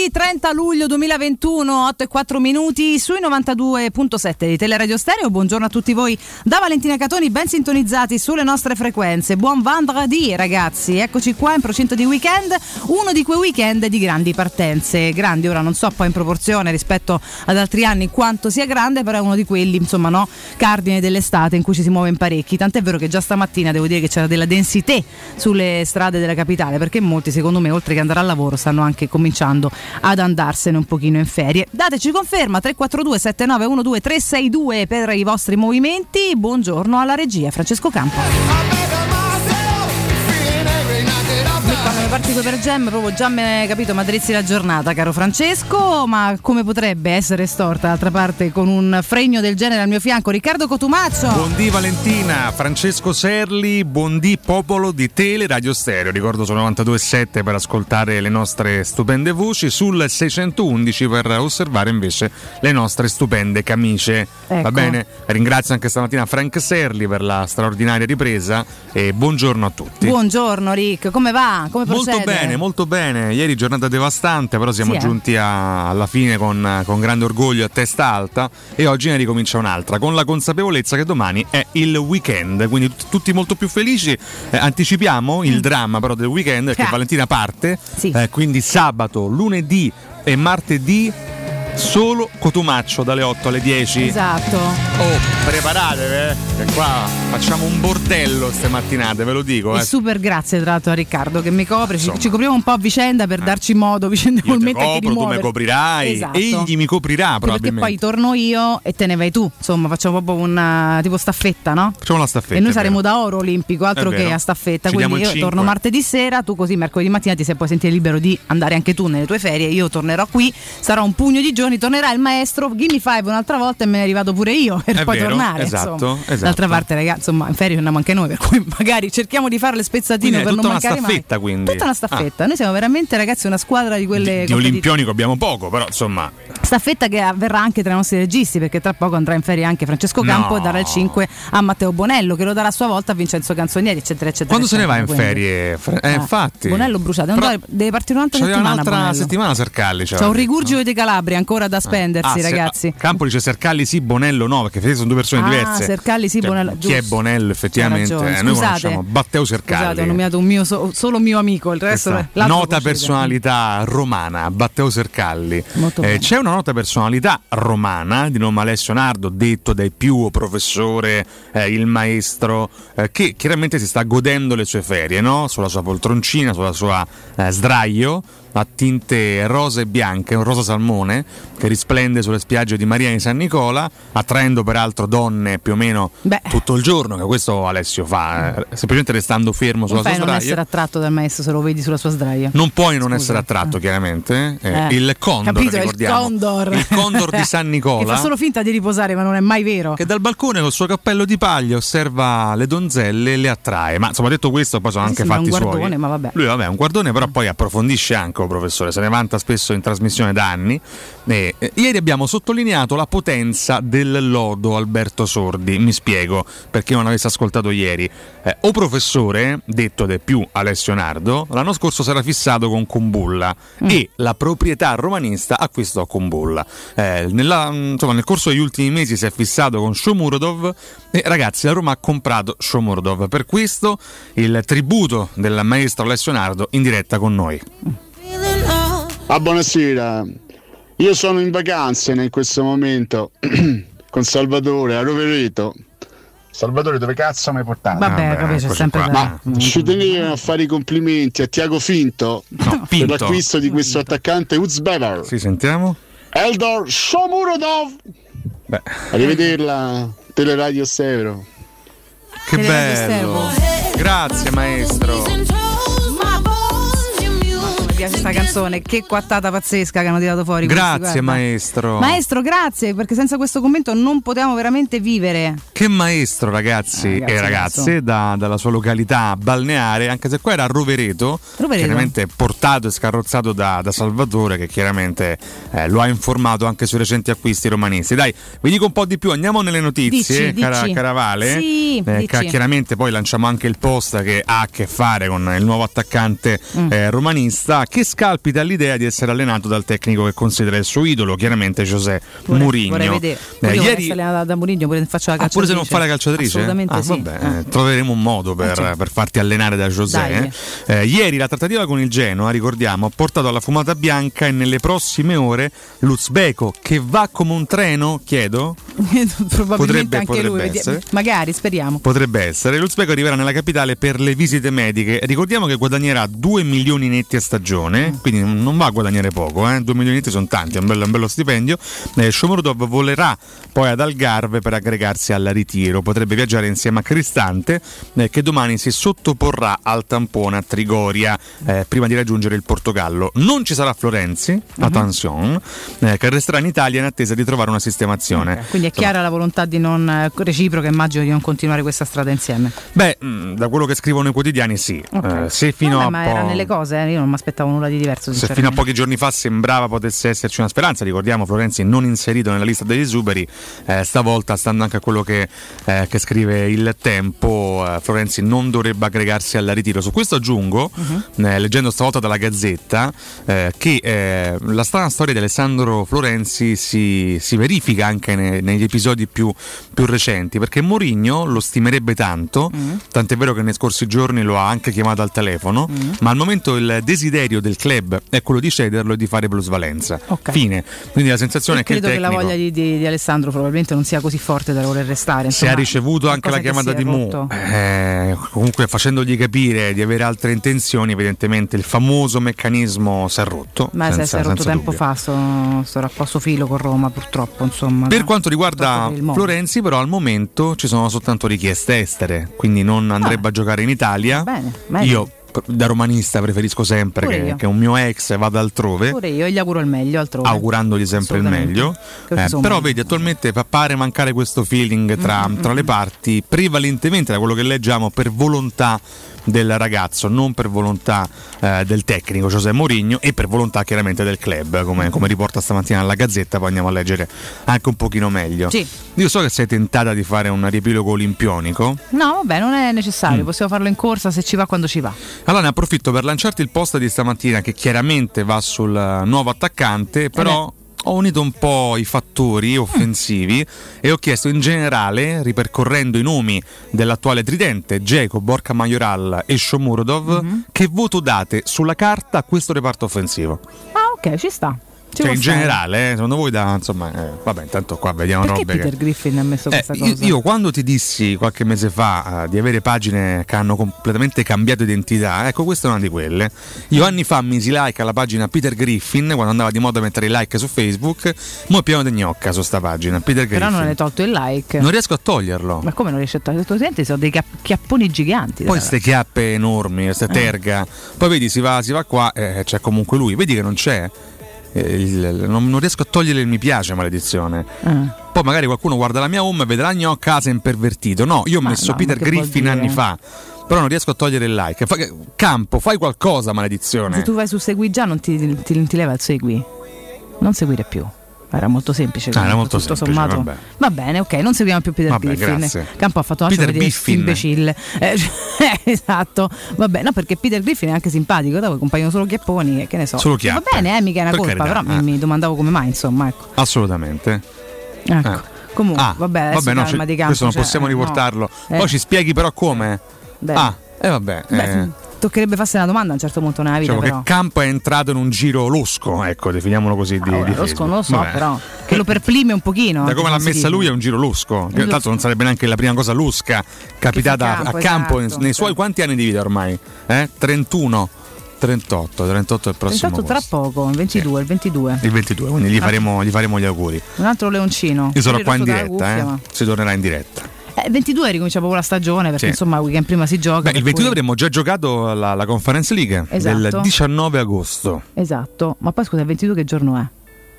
Venerdì 30 luglio 2021, 8:04 sui 92.7 di Teleradio Stereo. Buongiorno a tutti voi da Valentina Catoni, ben sintonizzati sulle nostre frequenze. Buon vendredì ragazzi, eccoci qua in procinto di weekend, uno di quei weekend di grandi partenze. Grandi, ora non so poi in proporzione rispetto ad altri anni quanto sia grande, però è uno di quelli, insomma, no, cardine dell'estate in cui ci si muove in parecchi. Tant'è vero che già stamattina devo dire che c'era della densità sulle strade della capitale, perché molti, secondo me, oltre che andare al lavoro, stanno anche cominciando ad andarsene un pochino in ferie. Dateci conferma 342 7912 362 per i vostri movimenti. Buongiorno alla regia, Francesco Campo. Quando mi parti con per Gem proprio già me capito madrizzi la giornata, caro Francesco, ma come potrebbe essere storta d'altra parte con un fregno del genere al mio fianco? Riccardo Cotumaccio. Buondì Valentina, Francesco Serli, buondì popolo di Tele Radio Stereo. Ricordo sono 92.7 per ascoltare le nostre stupende voci, sul 611 per osservare invece le nostre stupende camicie, ecco. Va bene? Ringrazio anche stamattina Frank Serli per la straordinaria ripresa e buongiorno a tutti. Buongiorno Rick, come va? Come procede? Molto bene. Ieri giornata devastante, però siamo giunti alla fine con grande orgoglio, a testa alta, e oggi ne ricomincia un'altra con la consapevolezza che domani è il weekend, quindi tutti molto più felici. Anticipiamo il dramma però del weekend, perché Valentina parte, quindi sabato, lunedì e martedì solo Cotumaccio dalle 8 alle 10. Esatto. Preparatevi, che qua facciamo un bordello ste mattinate, ve lo dico. E super grazie tra l'altro a Riccardo che mi copre, ci copriamo un po' a vicenda per darci modo vicendevolmente a rimuovere. Io te copro, tu me coprirai, esatto. Egli mi coprirà probabilmente. Perché poi torno io e te ne vai tu, insomma facciamo proprio una tipo staffetta, no? Facciamo la staffetta. E noi saremo da oro olimpico, altro che a staffetta, quindi io 5. Torno martedì sera, tu così mercoledì mattina ti sei poi sentire libero di andare anche tu nelle tue ferie, io tornerò qui, sarà un pugno di giorni, tornerà il maestro Gimme Five un'altra volta e me ne arrivato pure io per tornare. Esatto. D'altra parte ragazzi, insomma in ferie andiamo anche noi, per cui magari cerchiamo di fare le spezzatine per non mancare mai. Tutta una staffetta. Noi siamo veramente ragazzi una squadra di quelle di olimpionico abbiamo poco, però insomma staffetta che avverrà anche tra i nostri registi, perché tra poco andrà in ferie anche Francesco Campo e darà il 5 a Matteo Bonello, che lo darà a sua volta a Vincenzo Canzonieri, eccetera eccetera. Quando eccetera, se ne va in ferie? Infatti Bonello bruciato, deve partire un'altra settimana Cercalli, c'è un rigurgito di Calabria ancora da spendersi, ragazzi. Campo dice Cercalli sì, Bonello no, perché sono due persone diverse. Cercalli sì, Bonello. Chi è Bonello effettivamente? Noi conosciamo Matteo Cercalli. Scusate, ho nominato un mio solo mio amico, il resto nota personalità romana, Matteo Cercalli. C'è una nota personalità romana di nome Alessio Nardo, detto dai più professore, il maestro, che chiaramente si sta godendo le sue ferie, no? Sulla sua poltroncina, sulla sua sdraio a tinte rosa e bianche, un rosa salmone che risplende sulle spiagge di Maria di San Nicola, attraendo peraltro donne più o meno tutto il giorno, che questo Alessio fa, semplicemente restando fermo sulla sua sdraia. Non essere attratto dal maestro se lo vedi sulla sua sdraia. Non puoi non essere attratto, chiaramente. Il Condor, capito, ricordiamo. Il Condor di San Nicola. Che fa solo finta di riposare, ma non è mai vero. Che dal balcone col suo cappello di paglia osserva le donzelle e le attrae. Ma insomma, detto questo, poi sono anche fatti suoi. Lui è un guardone, è un guardone, però poi approfondisce anche, professore, se ne vanta spesso in trasmissione da anni. Ieri abbiamo sottolineato la potenza del lodo Alberto Sordi. Mi spiego, per chi non avesse ascoltato ieri. O professore, detto de più Alessio Nardo, l'anno scorso si era fissato con Kumbulla e la proprietà romanista acquistò Kumbulla. Nel corso degli ultimi mesi si è fissato con Shomurodov e ragazzi la Roma ha comprato Shomurodov. Per questo il tributo del maestro Alessio Nardo in diretta con noi. Buonasera, io sono in vacanze in questo momento con Salvatore a Rovereto. Salvatore, dove cazzo mi hai portato? C'è sempre ci tenevo a fare i complimenti a Tiago Pinto. Per l'acquisto di questo attaccante uzbeko. Sì, sentiamo. Eldor Shomurodov. Arrivederla Teleradio Severo. Che bello. Grazie maestro. Questa canzone, che quattata pazzesca che hanno tirato fuori. Grazie maestro, grazie, perché senza questo commento non potevamo veramente vivere. Che maestro ragazzi e ragazze, dalla sua località balneare, anche se qua era a Rovereto. Chiaramente portato e scarrozzato da Salvatore, che chiaramente lo ha informato anche sui recenti acquisti romanisti. Dai, vi dico un po' di più, andiamo nelle notizie. Caravale, sì, chiaramente poi lanciamo anche il post che ha a che fare con il nuovo attaccante romanista, che scalpita l'idea di essere allenato dal tecnico che considera il suo idolo, chiaramente José Mourinho. Vorrei vedere. Ieri è allenata da Mourinho, pure faccio la calciatrice. Pure se non fa la calciatrice? Assolutamente sì. Vabbè, troveremo un modo per farti allenare da José. Ieri la trattativa con il Genoa, ricordiamo, ha portato alla fumata bianca e nelle prossime ore l'uzbeko, che va come un treno, chiedo. Probabilmente anche lui, essere. Magari, speriamo. Potrebbe essere. L'uzbeko arriverà nella capitale per le visite mediche. Ricordiamo che guadagnerà 2 milioni netti a stagione, quindi non va a guadagnare poco, 2 milioni netti sono tanti, è un bello stipendio. Shomurodov volerà poi ad Algarve per aggregarsi al ritiro. Potrebbe viaggiare insieme a Cristante, che domani si sottoporrà al tampone a Trigoria, prima di raggiungere il Portogallo. Non ci sarà Florenzi, attenzione, che resterà in Italia in attesa di trovare una sistemazione. Quindi è chiara la volontà di non reciproca, immagino, di non continuare questa strada insieme. Beh, da quello che scrivono i quotidiani sì. Se fino ma era nelle cose, io non mi aspettavo nulla di diverso. Se fino a pochi giorni fa sembrava potesse esserci una speranza, ricordiamo Florenzi non inserito nella lista degli esuberi, stavolta, stando anche a quello che scrive il Tempo, Florenzi non dovrebbe aggregarsi al ritiro. Su questo aggiungo, leggendo stavolta dalla Gazzetta, che la strana storia di Alessandro Florenzi si verifica anche negli episodi più recenti, perché Mourinho lo stimerebbe tanto, tant'è vero che nei scorsi giorni lo ha anche chiamato al telefono, ma al momento il desiderio del club è quello di cederlo e di fare plusvalenza. Fine. Quindi la sensazione è che il tecnico... credo che la voglia di Alessandro probabilmente non sia così forte da voler restare. Insomma, se ha ricevuto anche la chiamata di Mu, comunque facendogli capire di avere altre intenzioni, evidentemente il famoso meccanismo si è rotto. Ma se si è rotto tempo fa, sarà qua suo filo con Roma, purtroppo, insomma. Per quanto riguarda Florenzi, però al momento ci sono soltanto richieste estere, quindi non andrebbe a giocare in Italia. Bene. Io da romanista preferisco sempre che un mio ex vada altrove. Pure io gli auguro il meglio altrove, augurandogli sempre il meglio, però vedi, attualmente pare mancare questo feeling tra le parti, prevalentemente da quello che leggiamo per volontà del ragazzo, non per volontà del tecnico José Mourinho e per volontà chiaramente del club, come riporta stamattina la Gazzetta. Poi andiamo a leggere anche un pochino meglio. Sì. Io so che sei tentata di fare un riepilogo olimpionico. No, vabbè, non è necessario, possiamo farlo in corsa, se ci va, quando ci va. Allora ne approfitto per lanciarti il post di stamattina, che chiaramente va sul nuovo attaccante, però ho unito un po' i fattori offensivi e ho chiesto in generale, ripercorrendo i nomi dell'attuale tridente, Dzeko, Borja Mayoral e Shomurodov, che voto date sulla carta a questo reparto offensivo. Ok, ci sta. Cioè in generale, secondo voi vabbè, intanto qua vediamo robe. Perché Peter Griffin ha messo questa cosa? Io quando ti dissi qualche mese fa di avere pagine che hanno completamente cambiato identità, ecco, questa è una di quelle. Io anni fa misi like alla pagina Peter Griffin, quando andava di moda mettere i like su Facebook. Mo' è pieno di gnocca su sta pagina Peter Griffin. Però non hai tolto il like. Non riesco a toglierlo. Ma come non riesci a toglierlo? Tu senti, sono dei chiapponi giganti. Poi queste chiappe enormi, questa terga. Poi vedi, si va qua, c'è comunque lui. Vedi che non c'è. Non riesco a togliere il mi piace, maledizione. Poi magari qualcuno guarda la mia home e vedrà gnocca casa impervertito. No, io ho messo Peter Griffin anni fa, però non riesco a togliere il like. Campo, fai qualcosa, maledizione. Se tu vai su segui già, non ti leva il segui. Non seguire più. Era molto semplice, era molto tutto semplice, sommato. Va bene, ok, non seguiamo più Peter Griffin. Grazie. Campo ha fatto una cosa di imbecille. Esatto. Vabbè, no, perché Peter Griffin è anche simpatico, dopo compaiono solo chiapponi, che ne so. Solo chiappe. Va bene, mica è una colpa, carità, però mi domandavo come mai, insomma, ecco. Assolutamente. Ecco. Comunque, vabbè, no, di Campo, questo non possiamo riportarlo. No. Poi ci spieghi però come? Beh. Vabbè. Beh. Toccherebbe farsi una domanda a un certo punto nella vita, diciamo, però. Che Campo è entrato in un giro losco, ecco, definiamolo così, di losco non lo so, però che lo perplime un pochino. Da come l'ha messa lui è un giro losco. Tanto non sarebbe neanche la prima cosa losca capitata a Campo nei suoi quanti anni di vita ormai? 31. 38 il prossimo 38 tra poco, il 22, quindi gli faremo gli auguri. Un altro leoncino. Io sarò qua in diretta, si tornerà in diretta. 22 ricomincia proprio la stagione, perché insomma il weekend prima si gioca. Beh, il 22 avremmo già giocato la Conference League del 19 agosto. Esatto, ma poi scusa, il 22 che giorno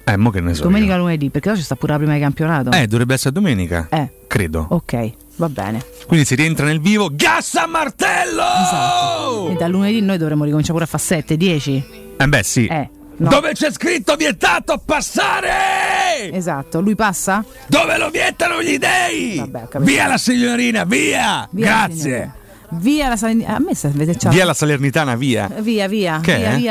è? Mo che ne so. Domenica, lunedì, perché oggi sta pure la prima di campionato. Dovrebbe essere domenica. Credo. Ok, va bene. Quindi si rientra nel vivo, gas a martello! Esatto. E da lunedì noi dovremmo ricominciare pure a fare 7, 10. Beh, sì. No. Dove c'è scritto vietato passare? Esatto, lui passa? Dove lo vietano gli dèi? Vabbè, via la signorina, via! Grazie! Via la Salernitana. A me vede, via la Salernitana, via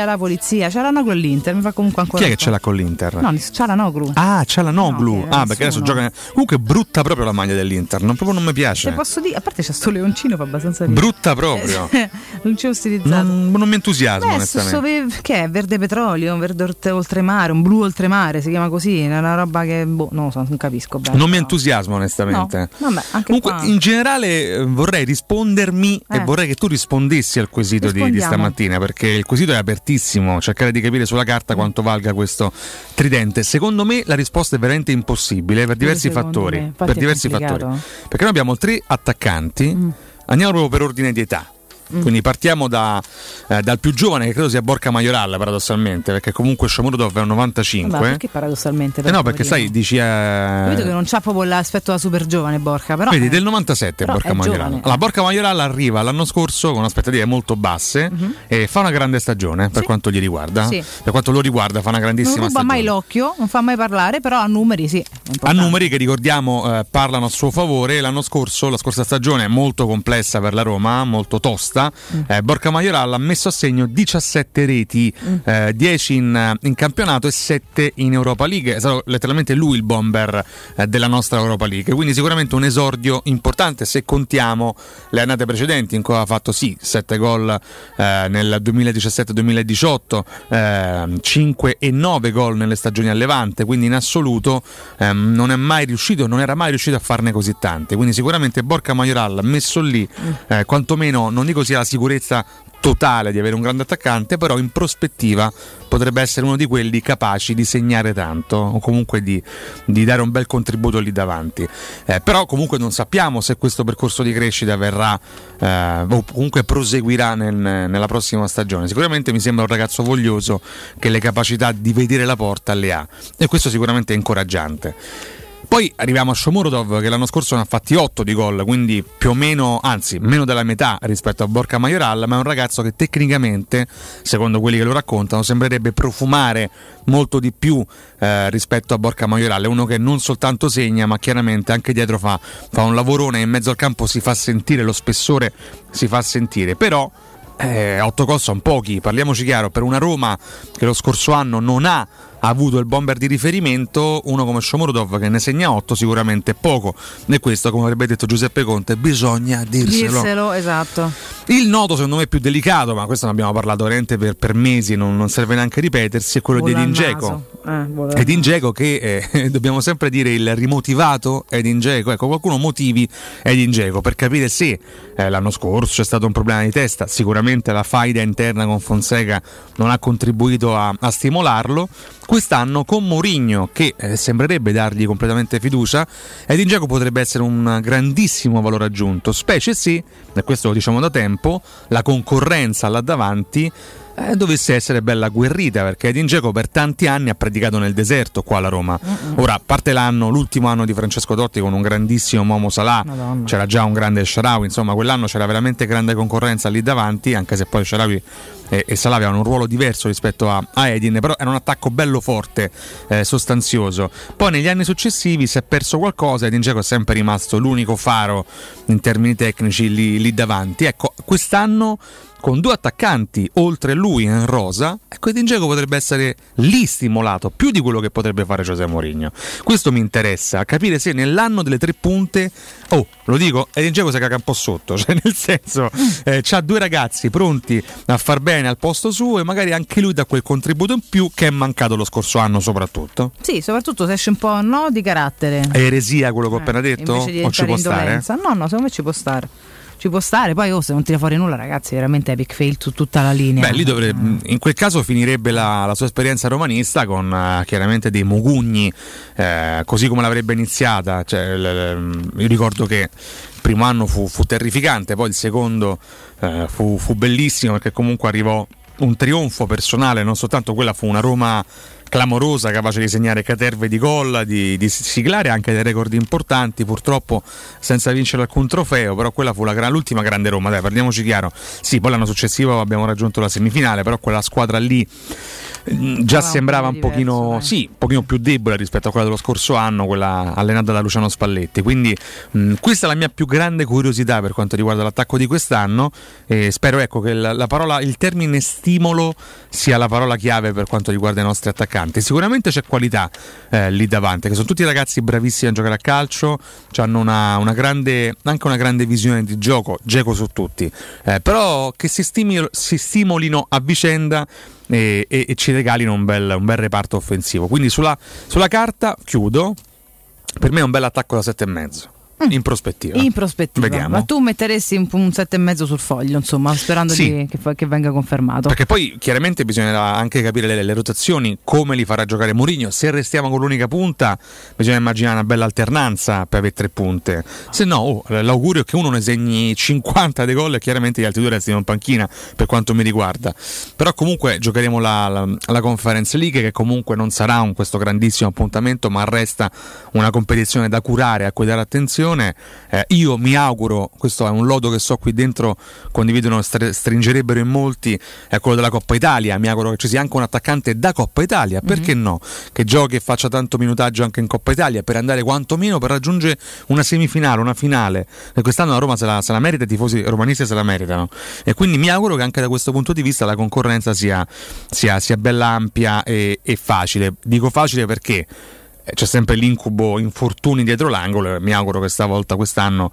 la polizia. Çalhanoğlu all'Inter, mi fa comunque ancora. Chi è che ce l'ha con l'Inter? No, Çalhanoğlu. Ah, Çalhanoğlu. No, perché adesso gioca. Comunque è brutta proprio la maglia dell'Inter, non mi piace. Se posso dire, a parte c'è sto leoncino, fa abbastanza ridere. Brutta proprio. Leoncino stilizzato. Non mi entusiasmo, onestamente. Che è verde petrolio, un verde oltremare, un blu oltremare, si chiama così, è una roba che non lo so, non capisco bene. Non mi entusiasmo, onestamente. No. Vabbè, anche comunque qua. In generale vorrei rispondermi e vorrei che tu rispondessi al quesito di stamattina, perché il quesito è apertissimo, cercare di capire sulla carta quanto valga questo tridente. Secondo me la risposta è veramente impossibile per diversi fattori, perché noi abbiamo tre attaccanti, andiamo proprio per ordine di età. Quindi partiamo dal più giovane, che credo sia Borja Mayoral, paradossalmente, perché comunque Shomurodov è un 95. Ma perché paradossalmente? No, perché sai, dici. Vedo che non c'ha proprio l'aspetto da super giovane Borja, però. Vedi, del 97 Borja Mayoral. Allora, Borja Mayoral arriva l'anno scorso con aspettative molto basse e fa una grande stagione per quanto gli riguarda. Sì. Per quanto lo riguarda, fa una grandissima stagione. Non ruba mai l'occhio, non fa mai parlare, però a numeri sì. A numeri che ricordiamo parlano a suo favore. L'anno scorso, la scorsa stagione è molto complessa per la Roma, molto tosta. Borja Mayoral ha messo a segno 17 reti, 10 in campionato e 7 in Europa League. È stato letteralmente lui il bomber della nostra Europa League, quindi sicuramente un esordio importante se contiamo le annate precedenti in cui ha fatto 7 gol nel 2017-2018, 5 e 9 gol nelle stagioni a Levante, quindi in assoluto non era mai riuscito a farne così tante, quindi sicuramente Borja Mayoral messo lì, quantomeno non dico sia la sicurezza totale di avere un grande attaccante, però in prospettiva potrebbe essere uno di quelli capaci di segnare tanto o comunque di dare un bel contributo lì davanti, però comunque non sappiamo se questo percorso di crescita verrà o comunque proseguirà nella prossima stagione. Sicuramente mi sembra un ragazzo voglioso che le capacità di vedere la porta le ha, e questo sicuramente è incoraggiante. Poi arriviamo a Shomurodov, che l'anno scorso ne ha fatti 8 di gol, quindi più o meno, anzi meno della metà rispetto a Borja Mayoral, ma è un ragazzo che tecnicamente, secondo quelli che lo raccontano, sembrerebbe profumare molto di più rispetto a Borja Mayoral. È uno che non soltanto segna, ma chiaramente anche dietro fa un lavorone, in mezzo al campo si fa sentire, lo spessore si fa sentire, però 8 gol sono pochi, parliamoci chiaro, per una Roma che lo scorso anno non ha avuto il bomber di riferimento, uno come Shomurodov che ne segna 8 sicuramente poco, e questo, come avrebbe detto Giuseppe Conte, bisogna dirselo. Esatto. Il nodo secondo me più delicato, ma questo ne abbiamo parlato veramente per mesi, non serve neanche ripetersi, è quello di Edin Dzeko. Edin Dzeko che dobbiamo sempre dire il rimotivato Edin Dzeko. Ecco, qualcuno motivi Edin Dzeko per capire se l'anno scorso è stato un problema di testa, sicuramente la faida interna con Fonseca non ha contribuito a stimolarlo. Quest'anno con Mourinho, che sembrerebbe dargli completamente fiducia, Edin Dzeko potrebbe essere un grandissimo valore aggiunto, specie se, e questo lo diciamo da tempo, la concorrenza là davanti dovesse essere bella agguerrita, perché Edin Dzeko per tanti anni ha predicato nel deserto qua alla Roma. Ora, a parte l'ultimo anno di Francesco Totti con un grandissimo Momo Salah, Madonna. C'era già un grande El Shaarawy, insomma quell'anno c'era veramente grande concorrenza lì davanti, anche se poi El Shaarawy e Salah avevano un ruolo diverso rispetto a Edin, però era un attacco bello forte, sostanzioso. Poi negli anni successivi si è perso qualcosa, Edin Dzeko è sempre rimasto l'unico faro in termini tecnici lì davanti. Ecco, quest'anno con 2 attaccanti oltre lui in rosa, ecco, Edin Dzeko potrebbe essere lì stimolato più di quello che potrebbe fare José Mourinho. Questo mi interessa, capire se nell'anno delle 3 punte, lo dico, Edin Dzeko si caga un po' sotto, cioè nel senso c'ha 2 ragazzi pronti a far bene al posto suo, e magari anche lui dà quel contributo in più che è mancato lo scorso anno soprattutto. Sì, soprattutto se esce un po' di carattere. È eresia quello che ho appena detto? O ci può indolenza? Stare? No, secondo me ci può stare. Ci può stare, poi se non tira fuori nulla, ragazzi, veramente epic fail su tutta la linea. Beh, lì in quel caso finirebbe la sua esperienza romanista con chiaramente dei mugugni, così come l'avrebbe iniziata. Cioè, io ricordo che il primo anno fu terrificante, poi il secondo fu bellissimo, perché comunque arrivò un trionfo personale, non soltanto quella fu una Roma clamorosa, capace di segnare caterve di gol, di siglare anche dei record importanti, purtroppo senza vincere alcun trofeo, però quella fu l'ultima grande Roma, dai, parliamoci chiaro. Sì, poi l'anno successivo abbiamo raggiunto la semifinale, però quella squadra lì già sembrava un pochino più debole rispetto a quella dello scorso anno, quella allenata da Luciano Spalletti, quindi questa è la mia più grande curiosità per quanto riguarda l'attacco di quest'anno, e spero, ecco, che il termine stimolo sia la parola chiave per quanto riguarda i nostri attaccanti. Sicuramente c'è qualità lì davanti, che sono tutti ragazzi bravissimi a giocare a calcio, hanno una grande visione di gioco, Dzeko su tutti, però che si stimolino a vicenda e ci regalino un bel reparto offensivo. Quindi sulla carta, chiudo, per me è un bel attacco da 7,5. In prospettiva. Vediamo. Ma tu metteresti un 7,5 sul foglio, insomma, sperando che venga confermato. Perché poi chiaramente bisognerà anche capire le rotazioni, come li farà giocare Mourinho. Se restiamo con l'unica punta, bisogna immaginare una bella alternanza per avere tre punte. Se no, l'augurio è che uno ne segni 50 dei gol e chiaramente gli altri due restino in panchina, per quanto mi riguarda. Però comunque giocheremo la Conference League, che comunque non sarà questo grandissimo appuntamento, ma resta una competizione da curare, a cui dare attenzione. Io mi auguro, questo è un lodo che so qui dentro condividono, stringerebbero in molti, è quello della Coppa Italia. Mi auguro che ci sia anche un attaccante da Coppa Italia, perché no? Che giochi e faccia tanto minutaggio anche in Coppa Italia, per andare quantomeno per raggiungere una semifinale, una finale. E quest'anno la Roma se la merita, i tifosi romanisti se la meritano, e quindi mi auguro che anche da questo punto di vista la concorrenza sia bella ampia e facile. Dico facile perché c'è sempre l'incubo infortuni dietro l'angolo, e mi auguro che quest'anno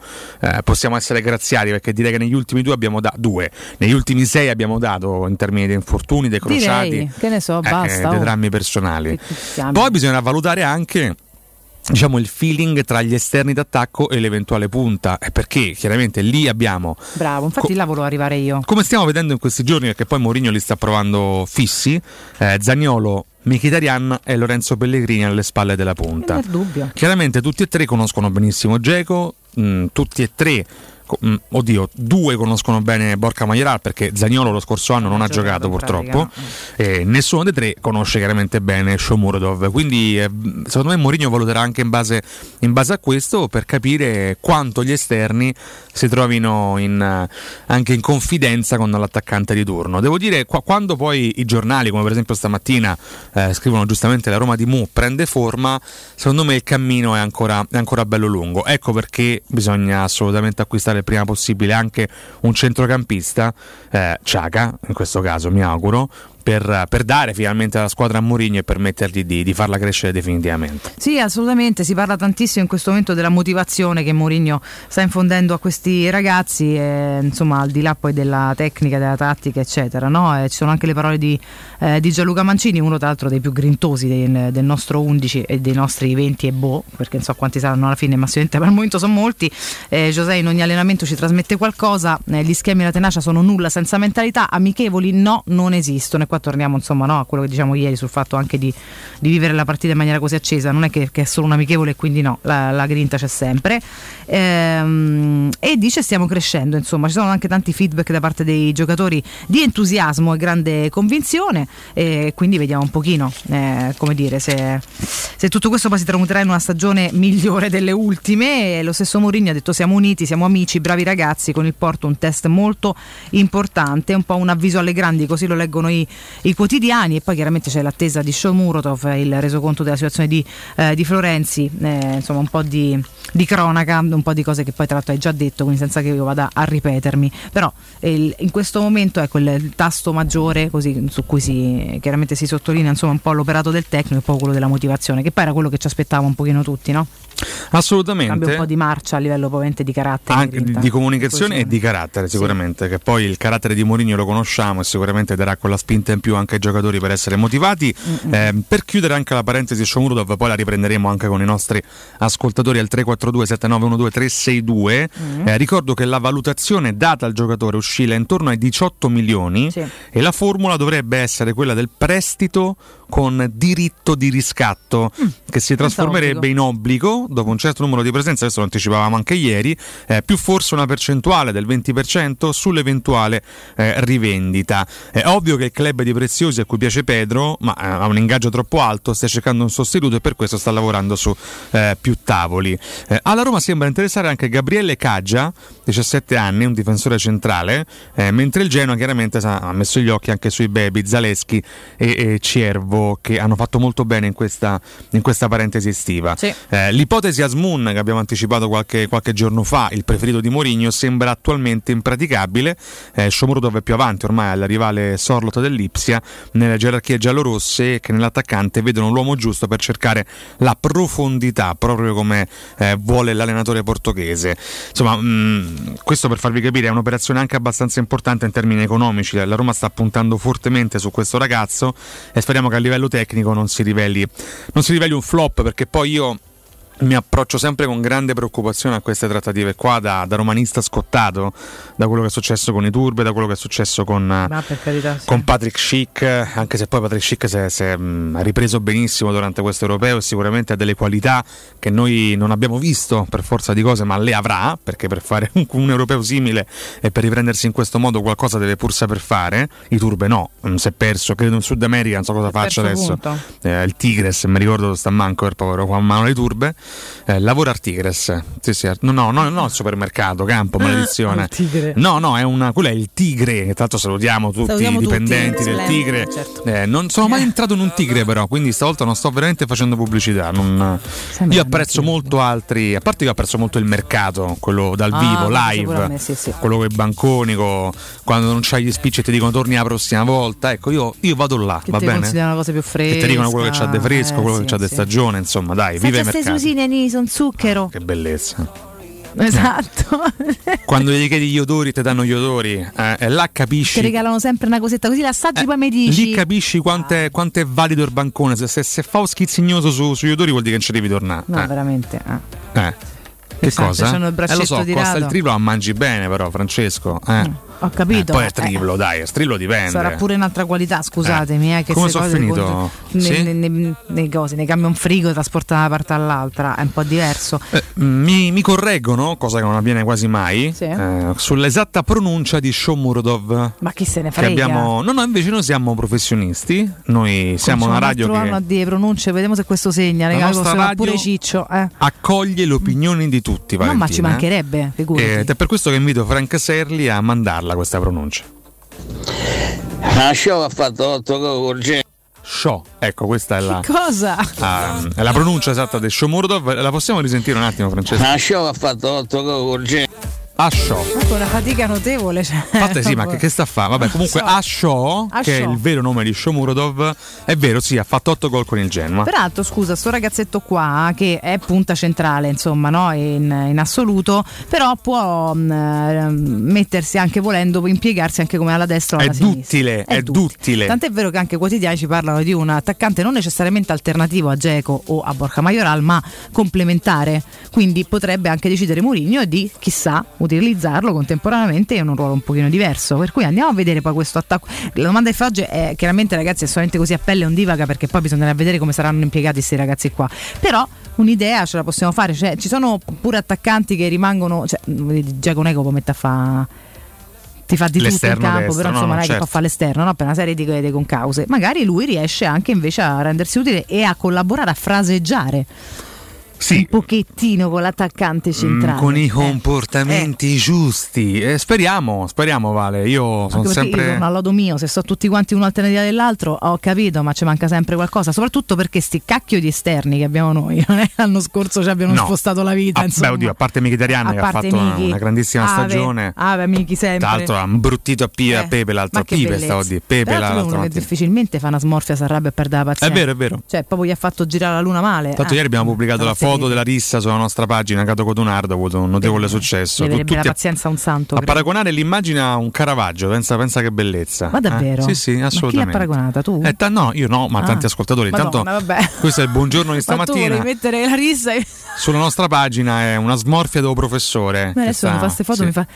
possiamo essere graziati, perché direi che negli ultimi due abbiamo dato due, negli ultimi 6 abbiamo dato in termini di infortuni, dei crociati, direi, che ne so, basta, dei drammi personali. Poi bisognerà valutare anche, diciamo, il feeling tra gli esterni d'attacco e l'eventuale punta, perché chiaramente lì abbiamo... Bravo, infatti là volevo arrivare io. Come stiamo vedendo in questi giorni, perché poi Mourinho li sta provando fissi, Zaniolo, Mkhitaryan e Lorenzo Pellegrini alle spalle della punta. Non è dubbio. Chiaramente tutti e tre conoscono benissimo Dzeko, tutti e tre... due conoscono bene Borja Mayoral, perché Zaniolo lo scorso anno non ha giocato purtroppo, e nessuno dei tre conosce chiaramente bene Shomurodov, quindi secondo me Mourinho valuterà anche in base a questo, per capire quanto gli esterni si trovino anche in confidenza con l'attaccante di turno. Devo dire, quando poi i giornali, come per esempio stamattina, scrivono giustamente la Roma di Mu prende forma, secondo me il cammino è ancora bello lungo. Ecco perché bisogna assolutamente acquistare il prima possibile anche un centrocampista, Ciaca in questo caso, mi auguro, per dare finalmente alla squadra a Mourinho e permettergli di farla crescere definitivamente. Sì, assolutamente, si parla tantissimo in questo momento della motivazione che Mourinho sta infondendo a questi ragazzi, insomma, al di là poi della tecnica, della tattica, eccetera, no? Ci sono anche le parole di Gianluca Mancini, uno tra l'altro dei più grintosi del nostro 11 e dei nostri 20 e perché non so quanti saranno alla fine, ma sicuramente per il momento sono molti. José in ogni allenamento ci trasmette qualcosa, gli schemi e la tenacia sono nulla senza mentalità, amichevoli no, non esistono. Torniamo, insomma, no, a quello che diciamo ieri sul fatto anche di vivere la partita in maniera così accesa, non è che è solo un amichevole, quindi no, la grinta c'è sempre, e dice stiamo crescendo, insomma, ci sono anche tanti feedback da parte dei giocatori di entusiasmo e grande convinzione, quindi vediamo un pochino come dire, se tutto questo poi si tramuterà in una stagione migliore delle ultime. Lo stesso Mourinho ha detto siamo uniti, siamo amici, bravi ragazzi, con il Porto un test molto importante, un po' un avviso alle grandi, così lo leggono i quotidiani. E poi chiaramente c'è l'attesa di Shomurodov, il resoconto della situazione di Florenzi, insomma un po' di cronaca, un po' di cose che poi tra l'altro hai già detto, quindi senza che io vada a ripetermi, però in questo momento è quel tasto maggiore così, su cui chiaramente si sottolinea, insomma, un po' l'operato del tecnico e poi quello della motivazione, che poi era quello che ci aspettavamo un pochino tutti, no? Assolutamente. Cambia un po' di marcia a livello ovviamente di carattere, anche di comunicazione e di carattere, sicuramente, sì. Che poi il carattere di Mourinho lo conosciamo e sicuramente darà quella spinta in più anche ai giocatori per essere motivati. Per chiudere anche la parentesi Shomurodov, poi la riprenderemo anche con i nostri ascoltatori al 342 7912 362. Ricordo che la valutazione data al giocatore oscilla intorno ai 18 milioni, sì. E la formula dovrebbe essere quella del prestito con diritto di riscatto, che si trasformerebbe in obbligo dopo un certo numero di presenze, questo lo anticipavamo anche ieri, più forse una percentuale del 20% sull'eventuale rivendita. È ovvio che il club di Preziosi, a cui piace Pedro, ma ha un ingaggio troppo alto, sta cercando un sostituto e per questo sta lavorando su più tavoli. Alla Roma sembra interessare anche Gabriele Caggia, 17 anni, un difensore centrale, mentre il Genoa chiaramente ha messo gli occhi anche sui Bebi, Zaleschi e Ciervo, che hanno fatto molto bene in questa parentesi estiva. Sì. L'ipotesi Asmun, che abbiamo anticipato qualche giorno fa, il preferito di Mourinho, sembra attualmente impraticabile. Shomurodov è più avanti ormai al rivale Sorloth dell'Ipsia nelle gerarchie giallorosse, che nell'attaccante vedono l'uomo giusto per cercare la profondità, proprio come vuole l'allenatore portoghese. Insomma, questo per farvi capire è un'operazione anche abbastanza importante in termini economici. La Roma sta puntando fortemente su questo ragazzo e speriamo che a livello tecnico non si riveli un flop, perché poi io mi approccio sempre con grande preoccupazione a queste trattative qua, da romanista scottato, da quello che è successo con Iturbe, da quello che è successo con Patrick Schick, anche se poi Patrick Schick si è ripreso benissimo durante questo europeo e sicuramente ha delle qualità che noi non abbiamo visto per forza di cose, ma le avrà, perché per fare un europeo simile e per riprendersi in questo modo qualcosa deve pur saper fare. Iturbe no, si è perso, credo in Sud America, non so cosa faccia adesso, il Tigres, mi ricordo dove sta manco il povero Juan Manuel Iturbe. Lavora al Tigres, sì. No, il supermercato Campo, maledizione. No, quello è il Tigre. Tra l'altro salutiamo tutti i dipendenti del Tigre. Certo. Non sono mai entrato in un Tigre, però, quindi stavolta non sto veramente facendo pubblicità. Io apprezzo molto altri. A parte che apprezzo molto il mercato, quello dal vivo, live, me, sì. Quello con i banconi, quando non c'hai gli spicci e ti dicono torni la prossima volta. Ecco, io vado là, che va bene? Considerano una cosa più fresca. Che ti dicono quello che c'ha di fresco, quello che c'ha di stagione. Insomma, dai, vive il mercato. Son zucchero. Che bellezza. Esatto. Quando gli chiedi gli odori ti danno gli odori, là capisci. Ti regalano sempre una cosetta così, l'assaggi, poi mi dici. Lì capisci quanto è valido il bancone. Se fa un schizzignoso sugli odori vuol dire che non ci devi tornare. No, veramente. Che cosa? Lo so, costa il triplo, ma mangi bene però, Francesco. Ho capito. Poi è triplo, dai, il triplo dipende. Sarà pure un'altra qualità, scusatemi. Che come sono finito? Sì? Nei camion frigo trasporta da una parte all'altra, è un po' diverso. Mi correggono, cosa che non avviene quasi mai, sì. Sull'esatta pronuncia di Shomurodov. Ma chi se ne frega? No, invece noi siamo professionisti, noi siamo una radio che... a dire pronunce, vediamo se questo segna, ragazzi, sarà pure Ciccio. Accoglie l'opinione di tutti, Valentina. No, ma ci mancherebbe, figurati. Ed è per questo che invito Franca Serli a mandarla questa pronuncia. Shaw ha fatto 8 gol. Shaw, ecco, questa è la cosa? È la pronuncia esatta di Shomurodov. La possiamo risentire un attimo, Francesco? Shaw ha fatto 8 gol. Asciò. Una fatica notevole, cioè. Infatti sì, ma che sta a fare? Vabbè, comunque Asciò, che è il vero nome di Shomurodov, è vero, sì, ha fatto 8 gol con il Genoa. Peraltro, scusa, sto ragazzetto qua che è punta centrale, insomma, no, in assoluto, però può mettersi anche volendo, impiegarsi anche come alla destra o alla sinistra. È duttile. Tant'è vero che anche quotidiani ci parlano di un attaccante non necessariamente alternativo a Dzeko o a Borja Mayoral, ma complementare. Quindi potrebbe anche decidere Mourinho di, chissà, utilizzarlo contemporaneamente in un ruolo un pochino diverso, per cui andiamo a vedere poi questo attacco. La domanda che fa oggi è, chiaramente ragazzi, è solamente così a pelle, un divaga, perché poi bisognerà vedere come saranno impiegati questi ragazzi qua, però un'idea ce la possiamo fare, cioè ci sono pure attaccanti che rimangono, cioè Giacomo Neco può mettere a fare, ti fa di tutto in campo, però insomma non è che può fare l'esterno, no? Per una serie di concause magari lui riesce anche invece a rendersi utile e a collaborare, a fraseggiare. Sì. Un pochettino con l'attaccante centrale, con i comportamenti giusti. Speriamo, Vale. Io sono sempre. Io sono al lato mio, se so tutti quanti un'alternativa dell'altro, ho capito, ma ci manca sempre qualcosa. Soprattutto perché sti cacchio di esterni che abbiamo noi, non è l'anno scorso ci abbiano spostato la vita. Beh, oddio, a parte Mkhitaryan che ha fatto una grandissima stagione. Miki sempre. Tra l'altro ha imbrutito a Pepe l'altro. Pepe stavo a dire. Pepe l'altro. Che difficilmente fa una smorfia, si arrabbia e perde la pazienza. È vero. Cioè, proprio gli ha fatto girare la luna male. Tanto ieri abbiamo pubblicato la foto della rissa sulla nostra pagina, Jacopo Nardo, ha avuto un notevole successo. Tutti la pazienza un santo. A paragonare l'immagine a un Caravaggio, pensa che bellezza. Ma davvero? Sì, assolutamente. Ma chi l'ha paragonata, tu? No, io no, ma tanti ascoltatori. Madonna, vabbè. Questo è il buongiorno di stamattina. Ma tu mettere la rissa sulla nostra pagina è una smorfia del professore. Ma adesso mi fa queste foto, mi fa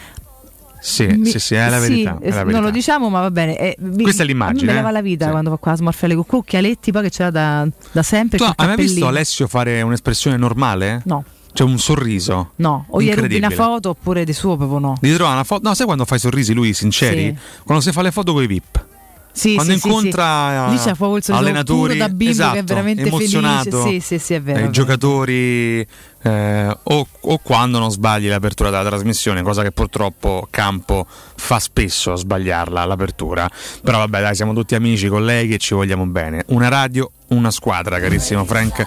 Sì, è la verità. Sì, è la verità. Non lo diciamo, ma va bene. Questa è l'immagine. Me lava la vita quando fa qua a smorfiare con cucchialetti, poi che c'era da sempre. Tu hai mai visto Alessio fare un'espressione normale? No. C'è un sorriso. No, o gli rubi una foto oppure di suo proprio no. Gli trova una foto. No, sai quando fai sorrisi lui sinceri? Sì. Quando si fa le foto con i VIP. Sì, quando incontra lì c'è proprio il sorriso allenatori da bimbo, esatto, che è veramente emozionato, felice. Sì, è vero. I giocatori o quando non sbagli l'apertura della trasmissione, cosa che purtroppo Campo fa spesso, a sbagliarla l'apertura. Però vabbè, dai, siamo tutti amici, colleghi e ci vogliamo bene. Una radio, una squadra, carissimo Frank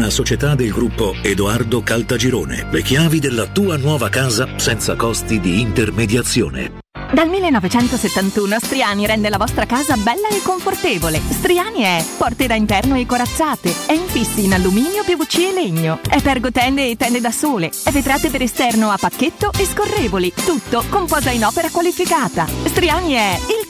società del gruppo Edoardo Caltagirone. Le chiavi della tua nuova casa senza costi di intermediazione. Dal 1971 Striani rende la vostra casa bella e confortevole. Striani è porte da interno e corazzate, è infissi in alluminio, PVC e legno, è pergotende e tende da sole, è vetrate per esterno a pacchetto e scorrevoli, tutto con posa in opera qualificata. Striani è il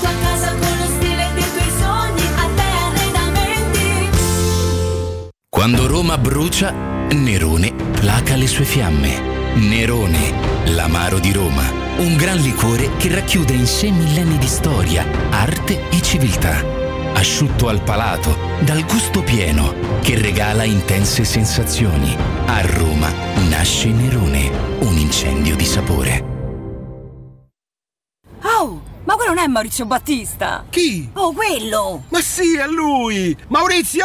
tua casa con lo stile dei tuoi sogni. Quando Roma brucia, Nerone placa le sue fiamme. Nerone, l'amaro di Roma. Un gran liquore che racchiude in sé millenni di storia, arte e civiltà. Asciutto al palato, dal gusto pieno, che regala intense sensazioni. A Roma nasce Nerone, un incendio di sapore. Oh! Ma quello non è Maurizio Battista! Chi? Oh, quello! Ma sì, è lui! Maurizio!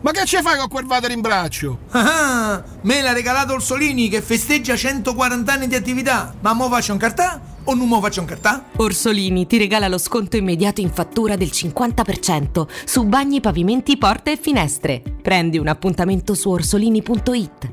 Ma che ce fai con quel vater in braccio? Ah, me l'ha regalato Orsolini che festeggia 140 anni di attività. Ma mo faccio un cartà o non mo faccio un cartà? Orsolini ti regala lo sconto immediato in fattura del 50% su bagni, pavimenti, porte e finestre. Prendi un appuntamento su orsolini.it.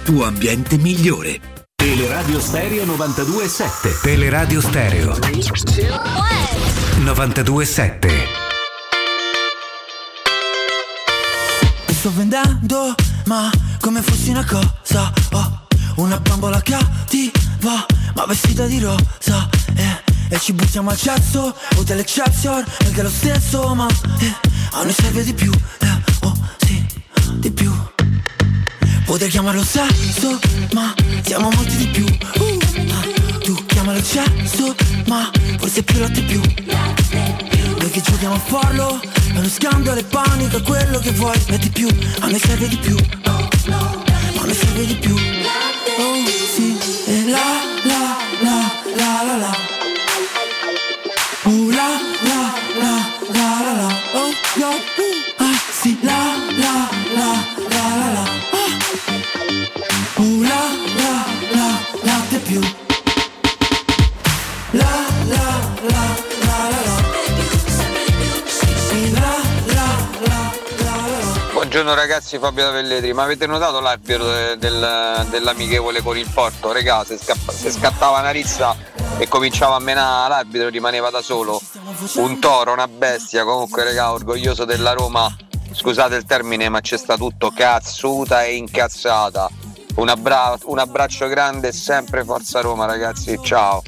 tuo ambiente migliore. Teleradio Stereo 92.7. Teleradio Stereo 92.7. Sto vendendo ma come fossi una cosa, una bambola cattiva ma vestita di rosa, e ci buttiamo al cazzo o dell'Excelsior, perché è lo stesso, ma a noi serve di più, sì, di più. Poter chiamarlo sesso, ma siamo molti di più. Tu chiamalo cesso, ma forse più latte più. Noi che giochiamo a farlo, è uno scandalo e panico, è quello che vuoi, è di più. A me serve di più, a me serve di più. Oh sì, e la la la la la la. Oh la la la la la la. Oh la, ah sì, la la la la la la. La la la la la. Buongiorno ragazzi, Fabio da Velletri. Ma avete notato l'arbitro dell'amichevole con il Porto? Regà, se scattava una rizza e cominciava a menare, l'arbitro rimaneva da solo. Un toro, una bestia. Comunque regà, orgoglioso della Roma. Scusate il termine, ma c'è sta tutto cazzuta e incazzata. Un abbraccio grande e sempre forza Roma ragazzi, ciao.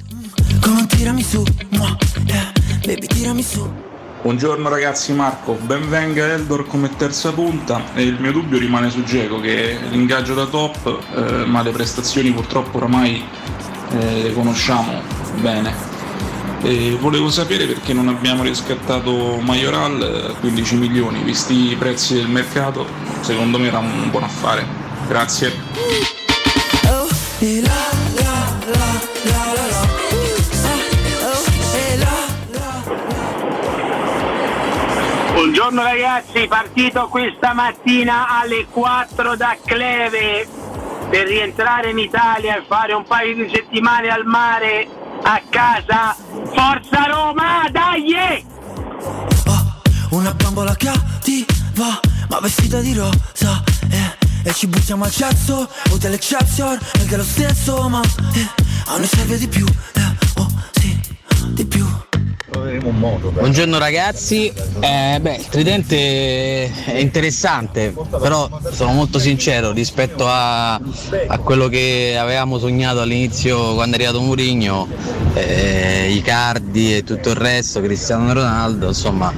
Buongiorno ragazzi, Marco, benvenga Eldor come terza punta, e il mio dubbio rimane su Dzeko, che l'ingaggio da top, ma le prestazioni purtroppo oramai le conosciamo bene. E volevo sapere perché non abbiamo riscattato Mayoral, 15 milioni, visti i prezzi del mercato, secondo me era un buon affare. Grazie. Buongiorno ragazzi, partito questa mattina alle 4 da Cleve per rientrare in Italia e fare un paio di settimane al mare, a casa. Forza Roma, dai! Una bambola cattiva, ma vestita di rosa, e ci buttiamo al cazzo o dell'Excelsior, perché è lo stesso, ma a noi serve di più, sì, di più. Buongiorno ragazzi, il tridente è interessante, però sono molto sincero rispetto a quello che avevamo sognato all'inizio quando è arrivato Mourinho, Icardi e tutto il resto, Cristiano Ronaldo, insomma,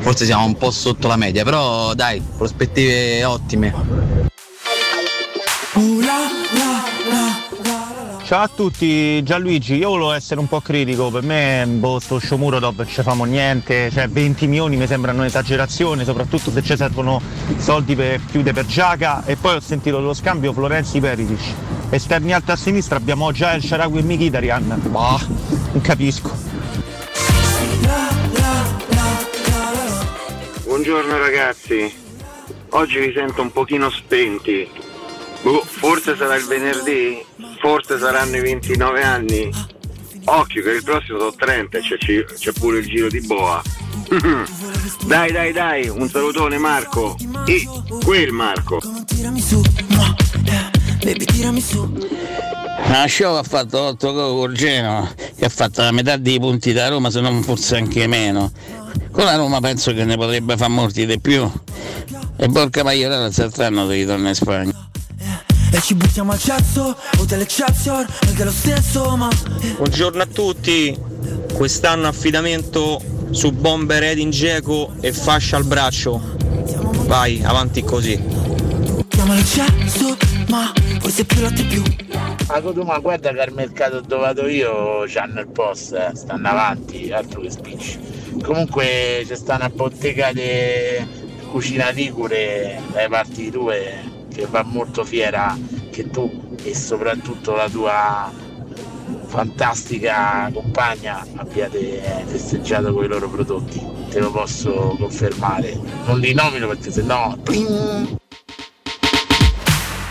forse siamo un po' sotto la media, però dai, prospettive ottime. Ciao a tutti, Gianluigi, io volevo essere un po' critico, per me sto Shomurodov ci famo niente, cioè 20 milioni mi sembrano un'esagerazione, soprattutto se ci servono soldi per chiudere per Giaca, e poi ho sentito lo scambio Florenzi Perisic, esterni alta a sinistra abbiamo già El Shaarawy e Mkhitaryan, bah, non capisco. Buongiorno ragazzi, oggi vi sento un pochino spenti. Forse sarà il venerdì, forse saranno i 29 anni. Occhio che il prossimo sono 30, c'è pure il giro di boa. Dai, un salutone Marco. E quel Marco. Show ha fatto 8 gol col Genoa, che ha fatto la metà dei punti da Roma, se non forse anche meno. Con la Roma penso che ne potrebbe far molti di più. E Borja Mayoral al saltano di ritorno in Spagna. E ci buttiamo al cazzo o dell'Excelsior, perché è lo stesso, ma... Buongiorno a tutti, quest'anno affidamento su bomber Edin Dzeko e fascia al braccio. Vai, avanti così. Buttiamo al cazzo, ma forse più latte più. A Cotuma, guarda che al mercato dove vado io c'hanno il post, stanno avanti, altro che spicci. Comunque c'è sta una bottega di cucina ligure dai parti tue, che va molto fiera che tu e soprattutto la tua fantastica compagna abbiate festeggiato con i loro prodotti, te lo posso confermare. Non li nomino perché sennò pling!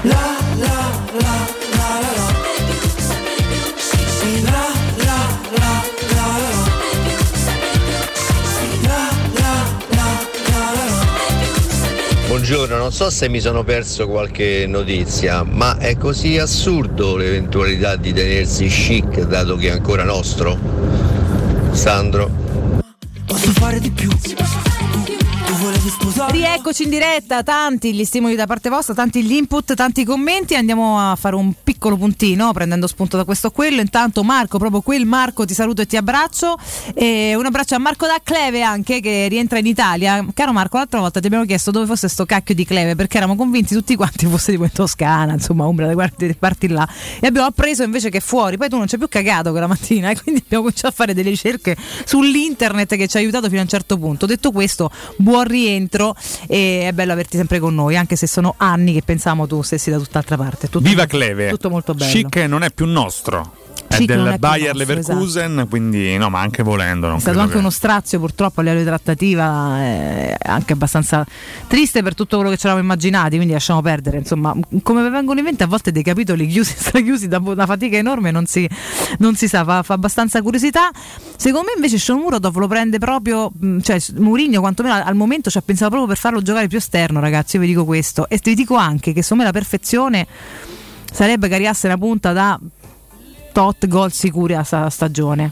La la la la la la, sì, la la la la la la, la la la la. Buongiorno, non so se mi sono perso qualche notizia, ma è così assurdo l'eventualità di tenersi chic dato che è ancora nostro? Sandro. Posso fare di più? Rieccoci in diretta, tanti gli stimoli da parte vostra, tanti gli input, tanti commenti. Andiamo a fare un piccolo puntino prendendo spunto da questo o quello. Intanto Marco, proprio quel Marco, ti saluto e ti abbraccio, e un abbraccio a Marco da Cleve anche, che rientra in Italia. Caro Marco, l'altra volta ti abbiamo chiesto dove fosse sto cacchio di Cleve, perché eravamo convinti tutti quanti fosse tipo in Toscana, insomma Umbria, da parti là, e abbiamo appreso invece che è fuori. Poi tu non ci hai più cagato quella mattina, e quindi abbiamo cominciato a fare delle ricerche sull'internet che ci ha aiutato fino a un certo punto. Detto questo, buon rientro, e è bello averti sempre con noi, anche se sono anni che pensavamo tu stessi da tutt'altra parte. Tutto, viva Cleve, tutto molto bello. Chic non è più nostro, è del Bayer Leverkusen, esatto. Quindi no, ma anche volendo non è stato anche uno strazio purtroppo a livello di trattativa, anche abbastanza triste per tutto quello che ci eravamo immaginati, quindi lasciamo perdere. Insomma, come vengono in mente a volte dei capitoli chiusi strachiusi da una fatica enorme, non si sa, fa abbastanza curiosità. Secondo me invece Shomurodov lo prende proprio, cioè Mourinho quantomeno al momento ci ha pensato proprio per farlo giocare più esterno, ragazzi, io vi dico questo, e vi dico anche che secondo me la perfezione sarebbe che arrivasse una punta da tot gol sicuri a stagione,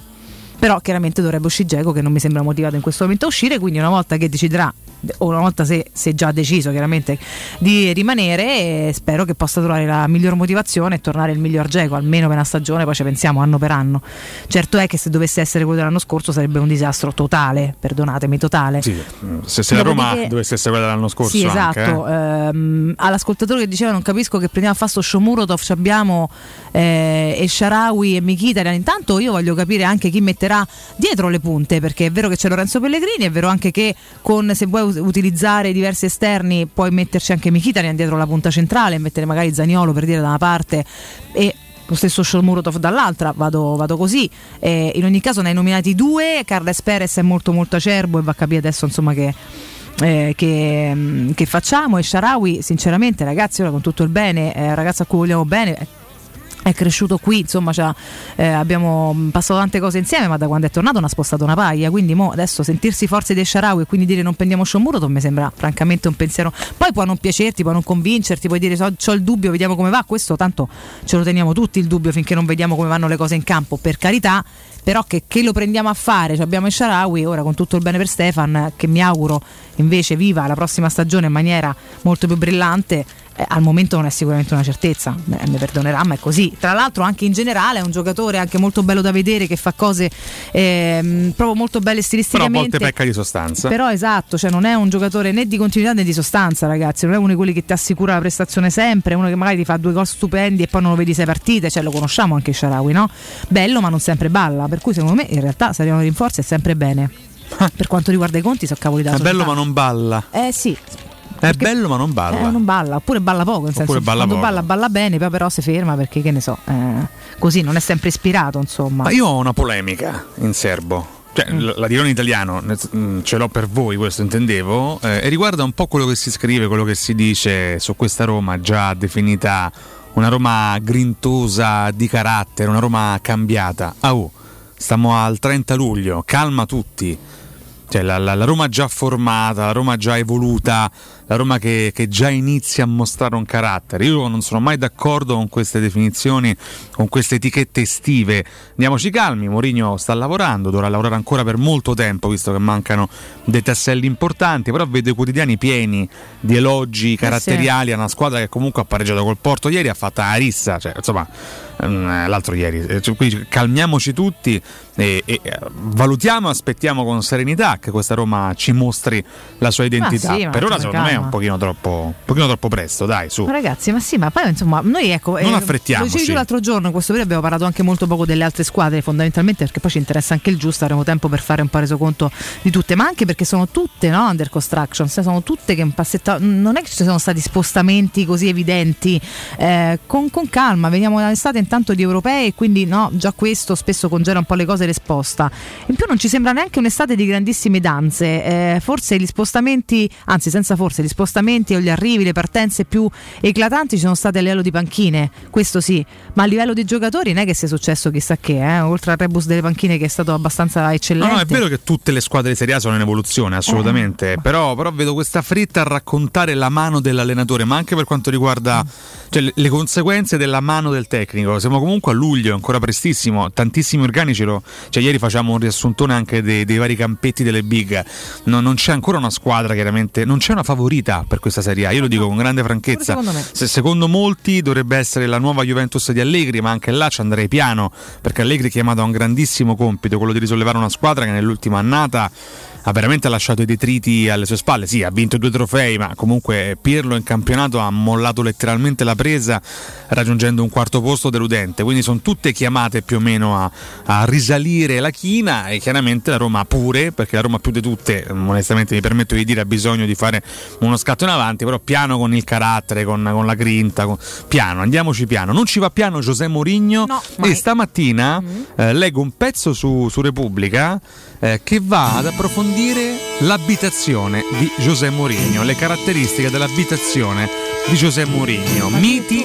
però chiaramente dovrebbe uscire Dzeko, che non mi sembra motivato in questo momento a uscire, quindi una volta che deciderà, o una volta se già deciso chiaramente di rimanere, spero che possa trovare la miglior motivazione e tornare il miglior Dzeko almeno per una stagione, poi ci pensiamo anno per anno. Certo è che se dovesse essere quello dell'anno scorso sarebbe un disastro totale, perdonatemi, totale, sì, se la Roma dovesse essere quella dell'anno scorso, sì, esatto, anche. All'ascoltatore che diceva non capisco che prendiamo a fasto Shomurodov, ci abbiamo El Shaarawy e Mkhitaryan, intanto io voglio capire anche chi metterà dietro le punte, perché è vero che c'è Lorenzo Pellegrini, è vero anche che con, se vuoi utilizzare diversi esterni, puoi metterci anche Mkhitaryan dietro la punta centrale, mettere magari Zaniolo per dire da una parte e lo stesso Shomurodov dall'altra, vado così, in ogni caso ne hai nominati due. Carles Perez è molto acerbo e va a capire adesso insomma che facciamo. E El Shaarawy sinceramente, ragazzi, ora con tutto il bene, ragazzo a cui vogliamo bene, è cresciuto qui, insomma abbiamo passato tante cose insieme, ma da quando è tornato non ha spostato una paglia, quindi mo adesso sentirsi forze di El Shaarawy e quindi dire non prendiamo Shomurodov mi sembra francamente un pensiero. Poi può non piacerti, può non convincerti, puoi dire c'ho il dubbio, vediamo come va, questo tanto ce lo teniamo tutti il dubbio finché non vediamo come vanno le cose in campo, per carità, però che lo prendiamo a fare, cioè abbiamo El Shaarawy ora con tutto il bene per Stefan, che mi auguro invece viva la prossima stagione in maniera molto più brillante, al momento non è sicuramente una certezza, mi perdonerà ma è così. Tra l'altro anche in generale è un giocatore anche molto bello da vedere, che fa cose proprio molto belle stilisticamente, però a volte pecca di sostanza, però esatto, cioè non è un giocatore né di continuità né di sostanza, ragazzi, non è uno di quelli che ti assicura la prestazione sempre, è uno che magari ti fa due gol stupendi e poi non lo vedi 6 partite, cioè lo conosciamo anche Shaarawy, no? Bello ma non sempre balla, per cui secondo me in realtà saranno rinforzi e sempre bene. Per quanto riguarda i conti, so cavoli da società. È bello ma non balla, sì. È bello ma non balla, oppure balla poco, in senso, balla quando poco. balla bene, però si ferma perché che ne so, così non è sempre ispirato, insomma. Ma io ho una polemica in serbo, cioè, la dirò in italiano, ce l'ho per voi, questo intendevo, e riguarda un po' quello che si scrive, quello che si dice su questa Roma già definita una Roma grintosa di carattere, una Roma cambiata. Stiamo al 30 luglio, calma tutti. Cioè la Roma già formata, la Roma già evoluta, la Roma che già inizia a mostrare un carattere. Io non sono mai d'accordo con queste definizioni, con queste etichette estive. Andiamoci calmi, Mourinho sta lavorando, dovrà lavorare ancora per molto tempo, visto che mancano dei tasselli importanti, però vedo i quotidiani pieni di elogi caratteriali a una squadra che comunque ha pareggiato col Porto ieri, ha fatto la rissa, cioè, insomma l'altro ieri. Quindi calmiamoci tutti e valutiamo, aspettiamo con serenità che questa Roma ci mostri la sua identità. Sì, per ora secondo me è un pochino troppo presto, dai, su. Ma ragazzi, ma sì, ma poi insomma noi, ecco, non affrettiamoci. Lo dicevo l'altro giorno, in questo periodo abbiamo parlato anche molto poco delle altre squadre, fondamentalmente perché poi ci interessa anche il giusto, avremo tempo per fare un po' resoconto di tutte, ma anche perché sono tutte, no, under construction, sono tutte che un passetto, non è che ci sono stati spostamenti così evidenti, con calma, veniamo dall'estate intanto di europei e quindi no, già questo spesso congela un po' le cose e le sposta. In più non ci sembra neanche un'estate di grandissime danze, forse gli spostamenti, anzi senza forse, gli spostamenti o gli arrivi, le partenze più eclatanti ci sono state a livello di panchine, questo sì, ma a livello di giocatori non è che sia successo chissà che, oltre al rebus delle panchine che è stato abbastanza eccellente. No, è vero che tutte le squadre di Serie A sono in evoluzione, assolutamente, però vedo questa fretta a raccontare la mano dell'allenatore, ma anche per quanto riguarda cioè, le conseguenze della mano del tecnico. Siamo comunque a luglio, è ancora prestissimo, tantissimi organici, cioè ieri facciamo un riassuntone anche dei vari campetti delle big, non c'è ancora una squadra, chiaramente non c'è una favorita per questa Serie A, io lo dico con grande franchezza. Secondo molti dovrebbe essere la nuova Juventus di Allegri, ma anche là ci andrei piano, perché Allegri è chiamato a un grandissimo compito, quello di risollevare una squadra che nell'ultima annata ha veramente lasciato i detriti alle sue spalle. Sì, ha vinto 2 trofei, ma comunque Pirlo in campionato ha mollato letteralmente la presa, raggiungendo un 4º posto deludente, quindi sono tutte chiamate più o meno a risalire la china, e chiaramente la Roma pure, perché la Roma più di tutte, onestamente mi permetto di dire, ha bisogno di fare uno scatto in avanti, però piano, con il carattere, con la grinta, piano, andiamoci piano. Non ci va piano José Mourinho, e stamattina leggo un pezzo su Repubblica che va ad approfondire l'abitazione di José Mourinho, le caratteristiche dell'abitazione di José Mourinho. Miti,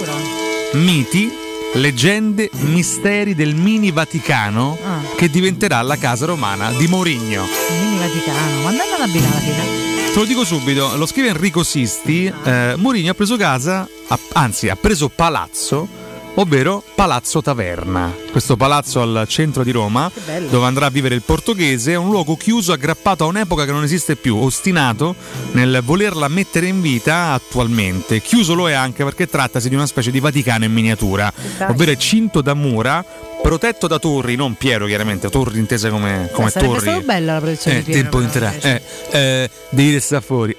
leggende, misteri del mini Vaticano che diventerà la casa romana di Mourinho. Mini Vaticano, ma andate ad abitare la fine? Te lo dico subito, lo scrive Enrico Sisti. Mourinho ha preso casa, ha preso palazzo, ovvero Palazzo Taverna, questo palazzo al centro di Roma dove andrà a vivere il portoghese. È un luogo chiuso, aggrappato a un'epoca che non esiste più, ostinato nel volerla mettere in vita attualmente. Chiuso lo è anche perché trattasi di una specie di Vaticano in miniatura, ovvero è cinto da mura, protetto da torri, non Piero chiaramente, torri intese come torri. Sarebbe stata bella la protezione di Piero. Tempo di entrare, devi restare fuori.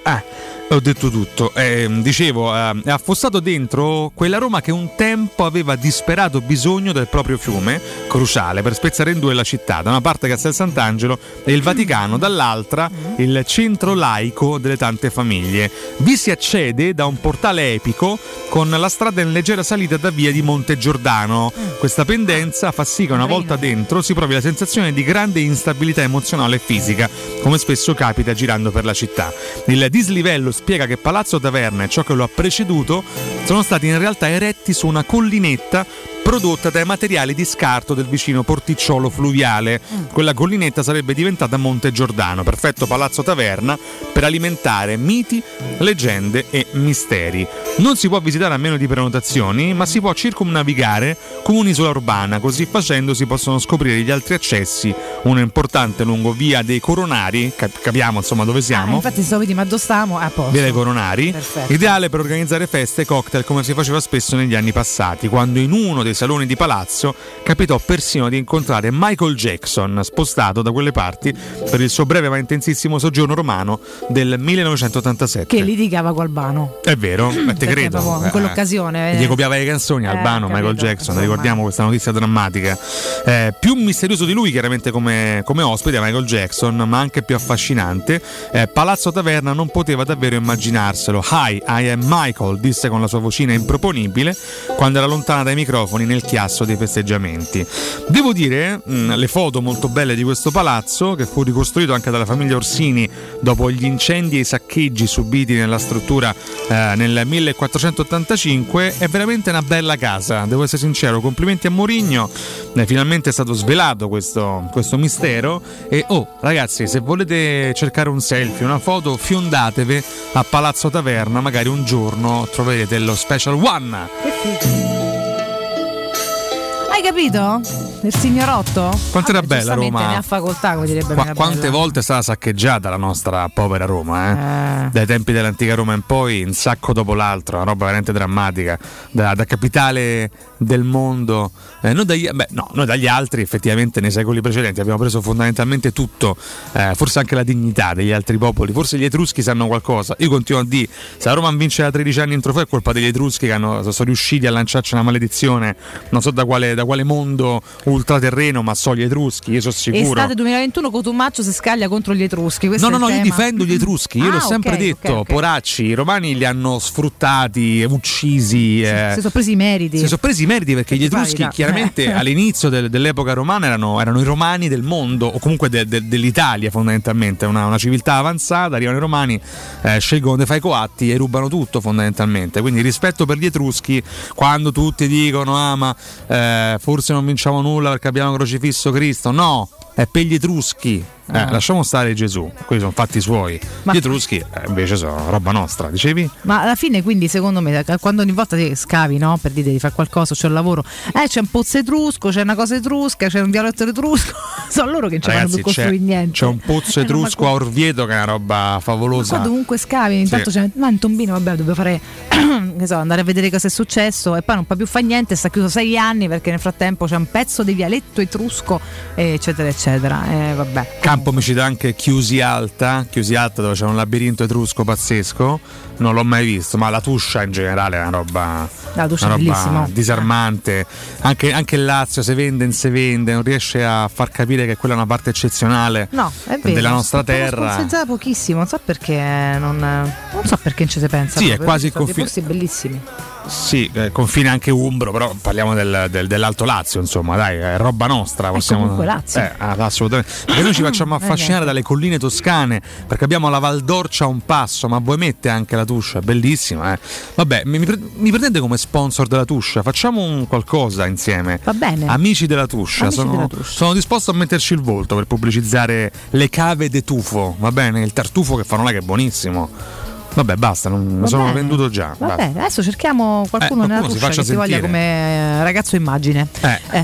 Ho detto tutto, dicevo, è affossato dentro quella Roma che un tempo aveva disperato bisogno del proprio fiume, cruciale per spezzare in due la città, da una parte Castel Sant'Angelo e il Vaticano, dall'altra il centro laico delle tante famiglie. Vi si accede da un portale epico con la strada in leggera salita da via di Monte Giordano. Questa pendenza fa sì che una volta dentro si provi la sensazione di grande instabilità emozionale e fisica, come spesso capita girando per la città. Il dislivello spiega che Palazzo Taverna e ciò che lo ha preceduto sono stati in realtà eretti su una collinetta prodotta dai materiali di scarto del vicino porticciolo fluviale. Quella collinetta sarebbe diventata Monte Giordano, perfetto Palazzo Taverna per alimentare miti, leggende e misteri. Non si può visitare a meno di prenotazioni, ma si può circumnavigare come un'isola urbana, così facendo si possono scoprire gli altri accessi, uno importante lungo via dei Coronari, capiamo insomma dove siamo. Infatti so di dove stiamo, a posto. Via dei Coronari, perfetto. Ideale per organizzare feste e cocktail come si faceva spesso negli anni passati, quando in uno dei saloni di palazzo capitò persino di incontrare Michael Jackson, spostato da quelle parti per il suo breve ma intensissimo soggiorno romano del 1987, che litigava con Albano, è vero, te credo, in quell'occasione gli copiava le canzoni Albano, capito, Michael Jackson, insomma. Ricordiamo questa notizia drammatica, più misterioso di lui chiaramente come ospite Michael Jackson, ma anche più affascinante. Palazzo Taverna non poteva davvero immaginarselo. "Hi, I am Michael", disse con la sua vocina improponibile quando era lontana dai microfoni nel chiasso dei festeggiamenti. Devo dire, le foto molto belle di questo palazzo, che fu ricostruito anche dalla famiglia Orsini dopo gli incendi e i saccheggi subiti nella struttura nel 1485, è veramente una bella casa, devo essere sincero. Complimenti a Mourinho, finalmente è stato svelato questo mistero. E ragazzi, se volete cercare un selfie, una foto, fiondatevi a Palazzo Taverna, magari un giorno troverete lo special one. Hai capito? Il signorotto? Quanto era bella Roma? Ne ha facoltà, come direbbe. Ma quante volte è stata saccheggiata la nostra povera Roma, eh? Dai tempi dell'antica Roma in poi, un sacco dopo l'altro, una roba veramente drammatica. Da capitale del mondo, noi dagli altri effettivamente nei secoli precedenti abbiamo preso fondamentalmente tutto, forse anche la dignità degli altri popoli. Forse gli etruschi sanno qualcosa. Io continuo a dire, se la Roma vince da 13 anni in trofeo è colpa degli etruschi, che sono riusciti a lanciarci una maledizione, non so da quale mondo ultraterreno, ma so gli etruschi, io sono sicuro. Estate 2021 Cotumaccio si scaglia contro gli etruschi. No, io difendo gli etruschi, io l'ho sempre detto, okay. Poracci, i romani li hanno sfruttati, uccisi, si sono presi i meriti. Si sono presi i meriti, perché gli etruschi chiaramente all'inizio dell'epoca romana erano i romani del mondo, o comunque dell'Italia fondamentalmente, una civiltà avanzata, arrivano i romani, scelgono dei fai coatti e rubano tutto fondamentalmente. Quindi rispetto per gli etruschi, quando tutti dicono forse non vinciamo nulla perché abbiamo crocifisso Cristo, no, è per gli etruschi. Lasciamo stare Gesù, quelli sono fatti suoi. Ma gli etruschi invece sono roba nostra, dicevi? Ma alla fine, quindi, secondo me, quando ogni volta ti scavi, no? Per dire di fare qualcosa, c'è un lavoro, c'è un pozzo etrusco, c'è una cosa etrusca, c'è un dialetto etrusco. Sono loro che non ci vanno più costruire niente. C'è un pozzo etrusco a Orvieto che è una roba favolosa. Ma comunque scavi, intanto c'è un tombino, vabbè, dobbiamo fare andare a vedere cosa è successo, e poi non può più fare niente, sta chiuso 6 anni perché nel frattempo c'è un pezzo di dialetto etrusco, eccetera eccetera. Vabbè. Campo mi cita anche Chiusi Alta, dove c'è un labirinto etrusco pazzesco, non l'ho mai visto, ma la Tuscia in generale è una roba disarmante. Anche il Lazio se vende, non riesce a far capire che quella è una parte eccezionale, no, è vero, della nostra terra. Sponsorizzata pochissimo, non so perché non ci si pensa. Sì, è quasi confine. Posti bellissimi. Sì, confine anche umbro, però parliamo dell'Alto Lazio, insomma, dai, è roba nostra, comunque Lazio. Assolutamente. Perché noi ci facciamo affascinare dalle colline toscane, perché abbiamo la Valdorcia a un passo, ma voi mette anche la Tuscia, bellissima, eh. Vabbè, mi prendete come sponsor della Tuscia, facciamo un qualcosa insieme. Va bene. Amici della Tuscia, sono disposto a metterci il volto per pubblicizzare le cave de tufo, va bene? Il tartufo che fanno là, che è buonissimo. Vabbè, basta, mi sono venduto già. Va bene, adesso cerchiamo qualcuno nella Tuscia che ti voglia come ragazzo immagine.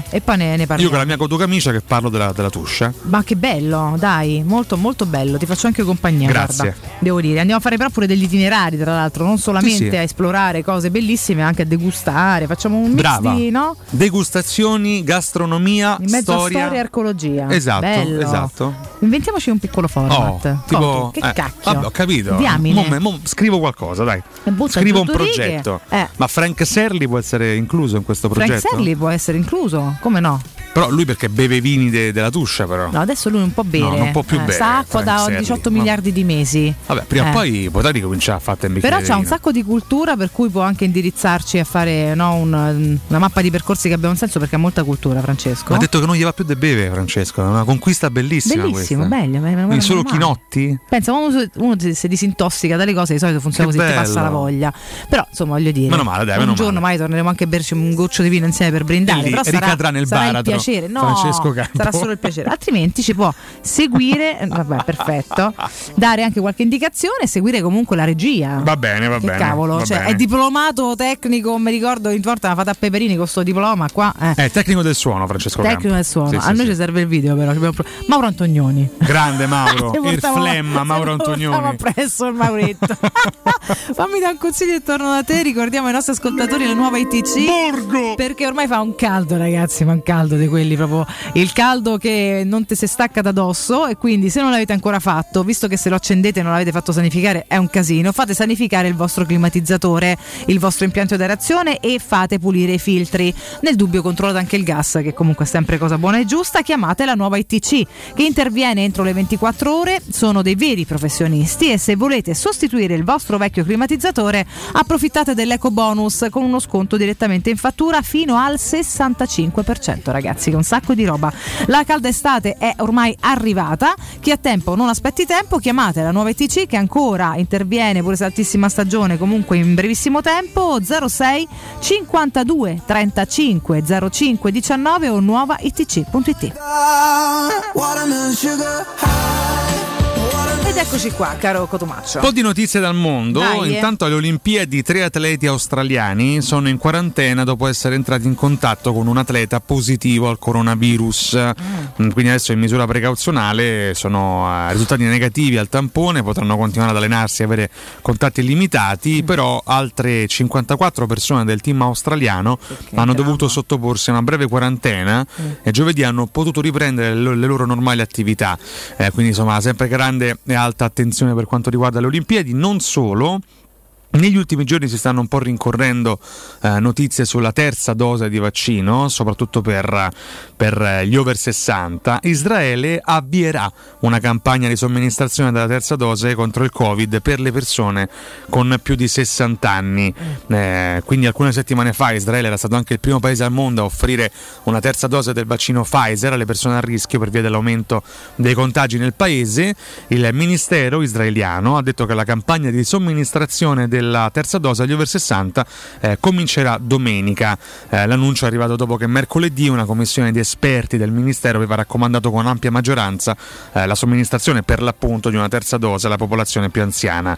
E poi ne parliamo. Io con la mia cotocamicia che parlo della Tuscia. Ma che bello, dai, molto molto bello, ti faccio anche compagnia. Grazie. Guarda, devo dire, andiamo a fare però pure degli itinerari, tra l'altro, non solamente a esplorare cose bellissime, anche a degustare, facciamo un mix di, no? Degustazioni, gastronomia, in mezzo storia e archeologia. Esatto. Inventiamoci un piccolo format. Tipo, che cacchio. Vabbè, ho capito. Scrivo qualcosa, dai. Scrivo un progetto. Ma Frank Serli può essere incluso in questo progetto? Frank Serli può essere incluso, come no? Però lui perché beve i vini della Tuscia, però. No, adesso lui non può bere. No, non può più bere. Sta acqua da 18 miliardi di mesi. Vabbè, prima o poi potrà ricominciare a fare un bicchiere. Però c'ha un sacco di cultura, per cui può anche indirizzarci a fare una mappa di percorsi che abbia un senso, perché ha molta cultura, Francesco. Ha detto che non gli va più di bere, Francesco. È una conquista bellissima. Bellissimo, bello. Quindi solo chinotti? Pensa, uno si disintossica dalle cose, di solito funziona che così, ti passa la voglia. Però, insomma, voglio dire, meno male, dai, un giorno mai torneremo anche a berci un goccio di vino insieme per brindare. Però ricadrà nel baratro. Piacere, no, Francesco Campo. Sarà solo il piacere, altrimenti ci può seguire. Vabbè, perfetto. Dare anche qualche indicazione e seguire comunque la regia. Va bene. Cavolo, è diplomato tecnico. Mi ricordo in torta la fatta a Peperini con sto diploma qua. È tecnico del suono, Francesco Campo. Tecnico del suono. Sì, a noi ci serve il video, però. Mauro Antognoni. Grande Mauro, il flemma Mauro Antognoni. Siamo presso il Mauretto. Fammi da un consiglio e torno da te. Ricordiamo ai nostri ascoltatori la nuova ITC Borgo, perché ormai fa un caldo, ragazzi, ma un caldo di quelli, proprio il caldo che non te si stacca da dosso. E quindi, se non l'avete ancora fatto, visto che se lo accendete e non l'avete fatto sanificare è un casino, fate sanificare il vostro climatizzatore, il vostro impianto di aerazione, e fate pulire i filtri. Nel dubbio controllate anche il gas, che comunque è sempre cosa buona e giusta. Chiamate la nuova ITC, che interviene entro le 24 ore, sono dei veri professionisti, e se volete sostituire il vostro vecchio climatizzatore approfittate dell'eco bonus con uno sconto direttamente in fattura fino al 65%, ragazzi, che è un sacco di roba. La calda estate è ormai arrivata, chi ha tempo non aspetti tempo, chiamate la nuova ITC, che ancora interviene pure se altissima stagione, comunque in brevissimo tempo. 06 52 35 05 19 o nuovaitc.it. eccoci qua, caro Cotumaccio. Un po' di notizie dal mondo. Dai, intanto alle Olimpiadi 3 atleti australiani sono in quarantena dopo essere entrati in contatto con un atleta positivo al coronavirus. Quindi adesso in misura precauzionale sono risultati negativi al tampone, potranno continuare ad allenarsi e avere contatti limitati, però altre 54 persone del team australiano hanno dovuto sottoporsi a una breve quarantena e giovedì hanno potuto riprendere le loro normali attività. Quindi insomma sempre grande e alta attenzione per quanto riguarda le Olimpiadi, non solo. Negli ultimi giorni si stanno un po' rincorrendo notizie sulla terza dose di vaccino, soprattutto per gli over 60. Israele avvierà una campagna di somministrazione della terza dose contro il Covid per le persone con più di 60 anni. Quindi alcune settimane fa Israele era stato anche il primo paese al mondo a offrire una terza dose del vaccino Pfizer alle persone a rischio per via dell'aumento dei contagi nel paese. Il ministero israeliano ha detto che la campagna di somministrazione della terza dose agli over 60 comincerà domenica. L'annuncio è arrivato dopo che mercoledì una commissione di esperti del Ministero aveva raccomandato con ampia maggioranza la somministrazione per l'appunto di una terza dose alla popolazione più anziana.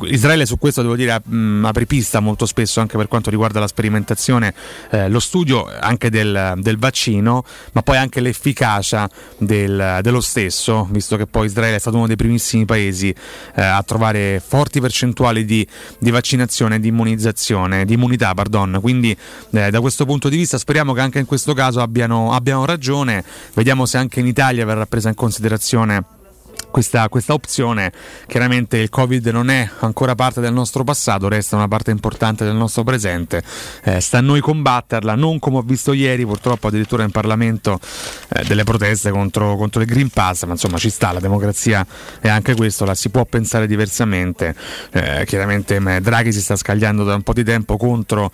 Israele su questo, devo dire, apripista molto spesso anche per quanto riguarda la sperimentazione, lo studio anche del vaccino, ma poi anche l'efficacia dello stesso, visto che poi Israele è stato uno dei primissimi paesi a trovare forti percentuali di vaccinazione e di immunità. Quindi da questo punto di vista speriamo che anche in questo caso abbiano ragione. Vediamo se anche in Italia verrà presa in considerazione questa opzione. Chiaramente il Covid non è ancora parte del nostro passato, resta una parte importante del nostro presente. Sta a noi combatterla, non come ho visto ieri purtroppo addirittura in Parlamento delle proteste contro il Green Pass, ma insomma ci sta, la democrazia è anche questo, la si può pensare diversamente. Chiaramente Draghi si sta scagliando da un po' di tempo contro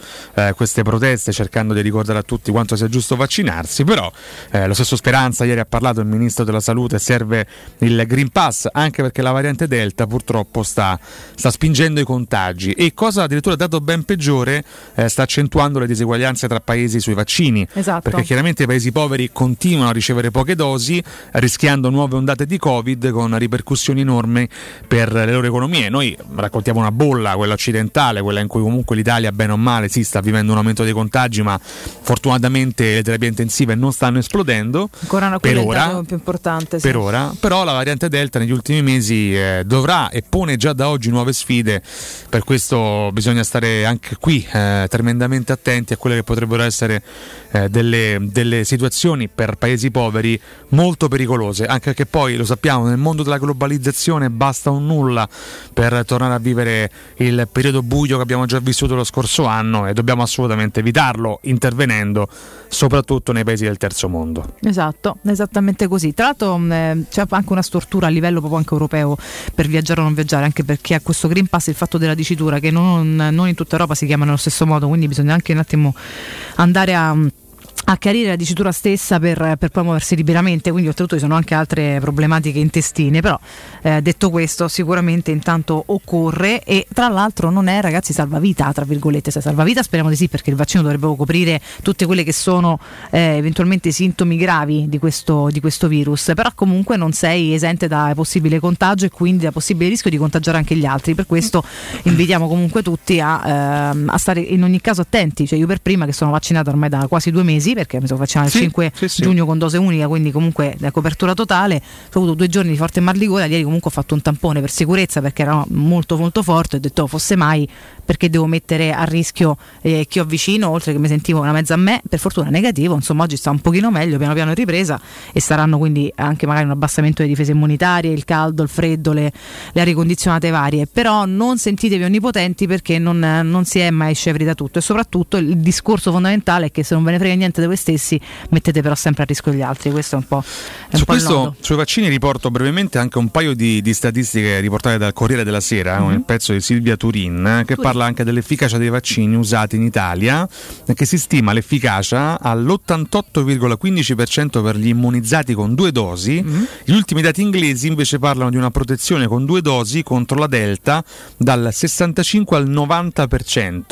queste proteste, cercando di ricordare a tutti quanto sia giusto vaccinarsi, però lo stesso Speranza ieri ha parlato, il ministro della salute, serve il Green Pass anche perché la variante Delta purtroppo sta spingendo i contagi e, cosa addirittura dato ben peggiore, sta accentuando le diseguaglianze tra paesi sui vaccini. Esatto. Perché chiaramente i paesi poveri continuano a ricevere poche dosi, rischiando nuove ondate di Covid con ripercussioni enormi per le loro economie. Noi raccontiamo una bolla, quella occidentale, quella in cui comunque l'Italia bene o male si sta vivendo un aumento dei contagi, ma fortunatamente le terapie intensive non stanno esplodendo ancora, una per ora, più importante, sì. Per ora, però la variante Delta negli ultimi mesi dovrà e pone già da oggi nuove sfide, per questo bisogna stare anche qui tremendamente attenti a quelle che potrebbero essere delle situazioni per paesi poveri molto pericolose, anche perché poi lo sappiamo, nel mondo della globalizzazione basta un nulla per tornare a vivere il periodo buio che abbiamo già vissuto lo scorso anno, e dobbiamo assolutamente evitarlo intervenendo soprattutto nei paesi del terzo mondo. Esatto, esattamente così. Tra l'altro c'è anche una stortura a livello proprio anche europeo per viaggiare o non viaggiare, anche perché a questo Green Pass il fatto della dicitura che non in tutta Europa si chiama nello stesso modo, quindi bisogna anche un attimo andare a chiarire la dicitura stessa per poi muoversi liberamente, quindi oltretutto ci sono anche altre problematiche intestine, però detto questo sicuramente intanto occorre, e tra l'altro non è, ragazzi, salvavita tra virgolette, se salvavita speriamo di sì, perché il vaccino dovrebbe coprire tutte quelle che sono eventualmente sintomi gravi di questo virus, però comunque non sei esente da possibile contagio e quindi da possibile rischio di contagiare anche gli altri. Per questo invitiamo comunque tutti a stare in ogni caso attenti, cioè io per prima, che sono vaccinata ormai da quasi 2 mesi, perché mi sono vaccinata il 5 giugno con dose unica, quindi comunque la copertura totale. Ho avuto 2 giorni di forte mal di gola, ieri comunque ho fatto un tampone per sicurezza perché era molto molto forte, ho detto fosse mai, perché devo mettere a rischio chi ho vicino, oltre che mi sentivo una mezza a me, per fortuna negativo, insomma oggi sta un pochino meglio, piano piano ripresa, e saranno quindi anche magari un abbassamento delle difese immunitarie, il caldo, il freddo, le arie condizionate varie, però non sentitevi onnipotenti perché non si è mai scevri da tutto, e soprattutto il discorso fondamentale è che se non ve ne frega niente voi stessi, mettete però sempre a rischio gli altri. Questo è un po' è su un po' questo nodo. Sui vaccini riporto brevemente anche un paio di statistiche riportate dal Corriere della Sera, un pezzo di Silvia Turin che parla parla anche dell'efficacia dei vaccini usati in Italia, che si stima l'efficacia all'88,15% per gli immunizzati con 2 dosi. Gli ultimi dati inglesi invece parlano di una protezione con 2 dosi contro la Delta dal 65 al 90%.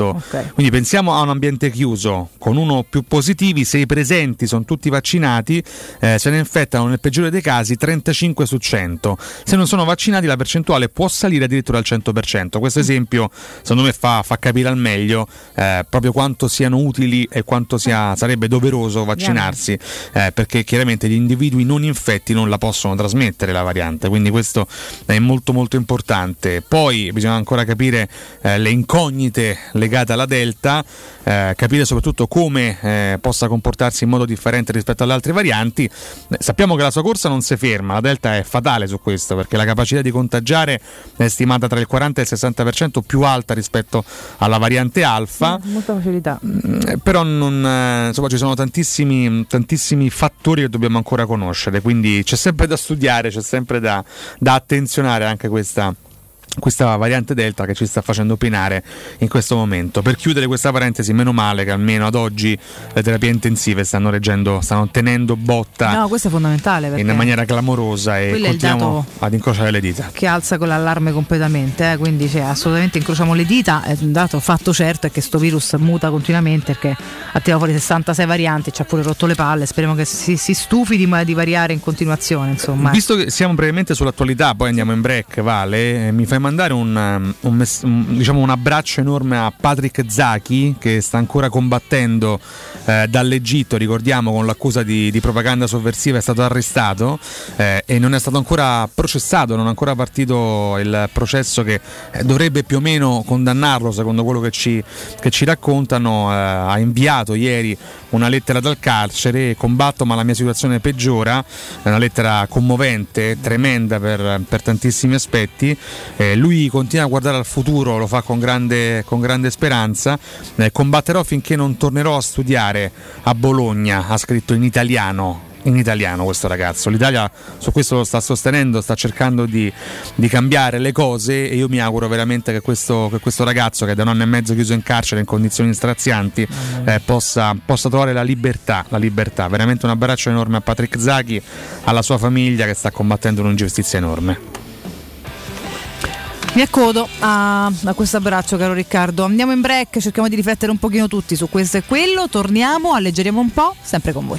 Okay. Quindi pensiamo a un ambiente chiuso con uno o più positivi, se i presenti sono tutti vaccinati se ne infettano nel peggiore dei casi 35 su 100. Se non sono vaccinati la percentuale può salire addirittura al 100%. Questo esempio secondo me fa capire al meglio proprio quanto siano utili e quanto sarebbe doveroso vaccinarsi, perché chiaramente gli individui non infetti non la possono trasmettere la variante, quindi questo è molto molto importante. Poi bisogna ancora capire le incognite legate alla Delta, capire soprattutto come possa comportarsi in modo differente rispetto alle altre varianti. Sappiamo che la sua corsa non si ferma, la Delta è fatale su questo perché la capacità di contagiare è stimata tra il 40 e il 60% più alta rispetto alla variante Alfa. Molta facilità. Però non, insomma, ci sono tantissimi fattori che dobbiamo ancora conoscere, quindi c'è sempre da studiare, c'è sempre da attenzionare anche questa variante Delta che ci sta facendo penare in questo momento. Per chiudere questa parentesi, meno male che almeno ad oggi le terapie intensive stanno tenendo botta. No, questo è fondamentale perché in maniera clamorosa, e continuiamo ad incrociare le dita. Che alza con l'allarme completamente, quindi assolutamente incrociamo le dita. È un dato fatto certo, è che sto virus muta continuamente perché ha tirato fuori 66 varianti, ci ha pure rotto le palle. Speriamo che si stufi di variare in continuazione, insomma. Visto che siamo brevemente sull'attualità, poi andiamo in break, Vale, mi fai mandare un abbraccio enorme a Patrick Zaki, che sta ancora combattendo dall'Egitto, ricordiamo, con l'accusa di propaganda sovversiva. È stato arrestato e non è stato ancora processato, non è ancora partito il processo che dovrebbe più o meno condannarlo, secondo quello che ci raccontano. Ha inviato ieri una lettera dal carcere: combatto ma la mia situazione peggiora. È una lettera commovente, tremenda per tantissimi aspetti. Lui continua a guardare al futuro, lo fa con grande speranza. Combatterò finché non tornerò a studiare a Bologna, ha scritto in italiano questo ragazzo. L'Italia su questo lo sta sostenendo, sta cercando di cambiare le cose, e io mi auguro veramente che questo ragazzo, che è da 1 anno e mezzo chiuso in carcere in condizioni strazianti, possa trovare la libertà. Veramente un abbraccio enorme a Patrick Zaki, alla sua famiglia che sta combattendo un'ingiustizia enorme. Mi accodo a questo abbraccio, caro Riccardo. Andiamo in break, cerchiamo di riflettere un pochino tutti su questo e quello. Torniamo, alleggeriamo un po', sempre con voi.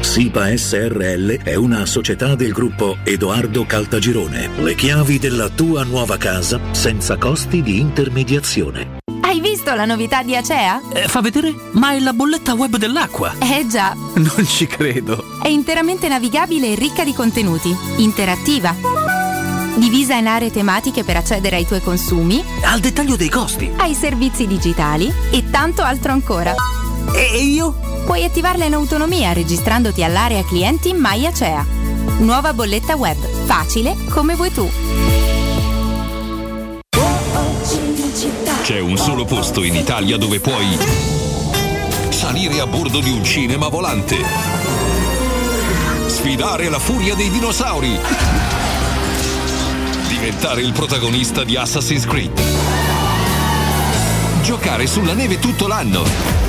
SIPA SRL è una società del gruppo Edoardo Caltagirone. Le chiavi della tua nuova casa senza costi di intermediazione. Hai visto la novità di Acea? Fa vedere? Ma è la bolletta web dell'acqua. Eh già. Non ci credo. È interamente navigabile e ricca di contenuti. Interattiva. Divisa in aree tematiche per accedere ai tuoi consumi, al dettaglio dei costi, ai servizi digitali e tanto altro ancora. E io? Puoi attivarla in autonomia registrandoti all'area clienti My Acea. Nuova bolletta web, facile come vuoi tu. C'è un solo posto in Italia dove puoi salire a bordo di un cinema volante, sfidare la furia dei dinosauri, diventare il protagonista di Assassin's Creed, giocare sulla neve tutto l'anno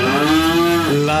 la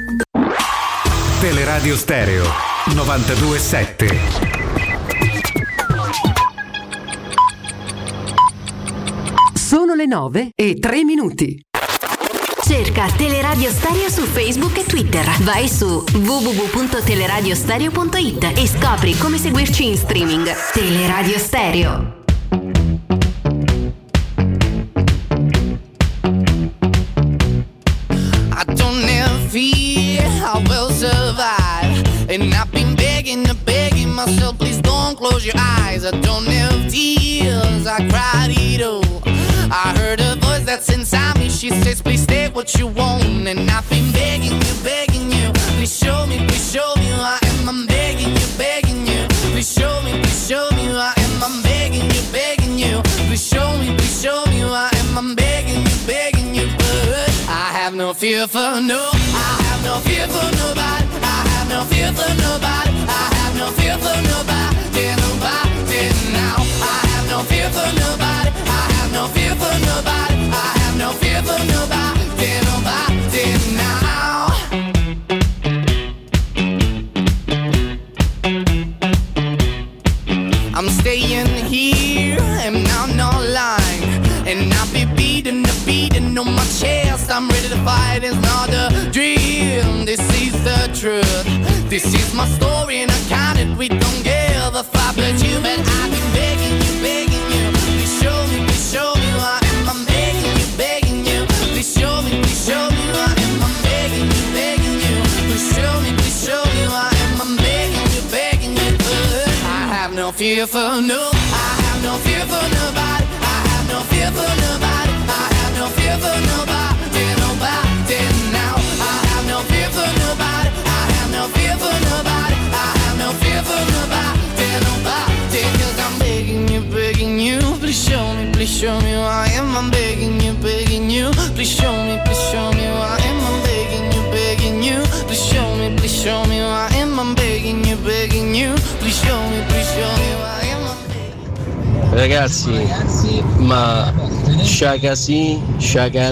Teleradio Stereo 92.7. Sono le 9:03. Cerca Teleradio Stereo su Facebook e Twitter. Vai su www.teleradiostereo.it e scopri come seguirci in streaming. Teleradio Stereo. I will survive, and I've been begging myself, please don't close your eyes. I don't have tears, I cried it all. I heard a voice that's inside me, she says please take what you want. And I've been begging you, please show me I am. I'm begging you, please show me I am. I'm begging you, please show me I am. I'm begging you, but I have no fear for no. I have no fear for nobody, I have no fear for nobody, I have no fear for nobody, nobody now. I have no fear for nobody, I have no fear for nobody, I have no fear for nobody, nobody now. I'm staying here and I'm not lying, and I'll be beating on my chest. I'm ready to fight, it's not a dream. This is the truth, this is my story and I count it, we don't give a fuck but you. But I've been begging you, please show me I am. I'm begging you, please show me I am. I'm begging you, please show me I am. I'm begging you, but I have no fear for no, I have no fear for nobody, I have no fear for nobody, I have no fear for nobody, nobody now. Please show me who I am, I'm begging you, please show me who I am, I'm begging you, please show me who I am, I'm begging you, please show me who I am, I'm... Ragazzi, ma Shaka sì, Shaka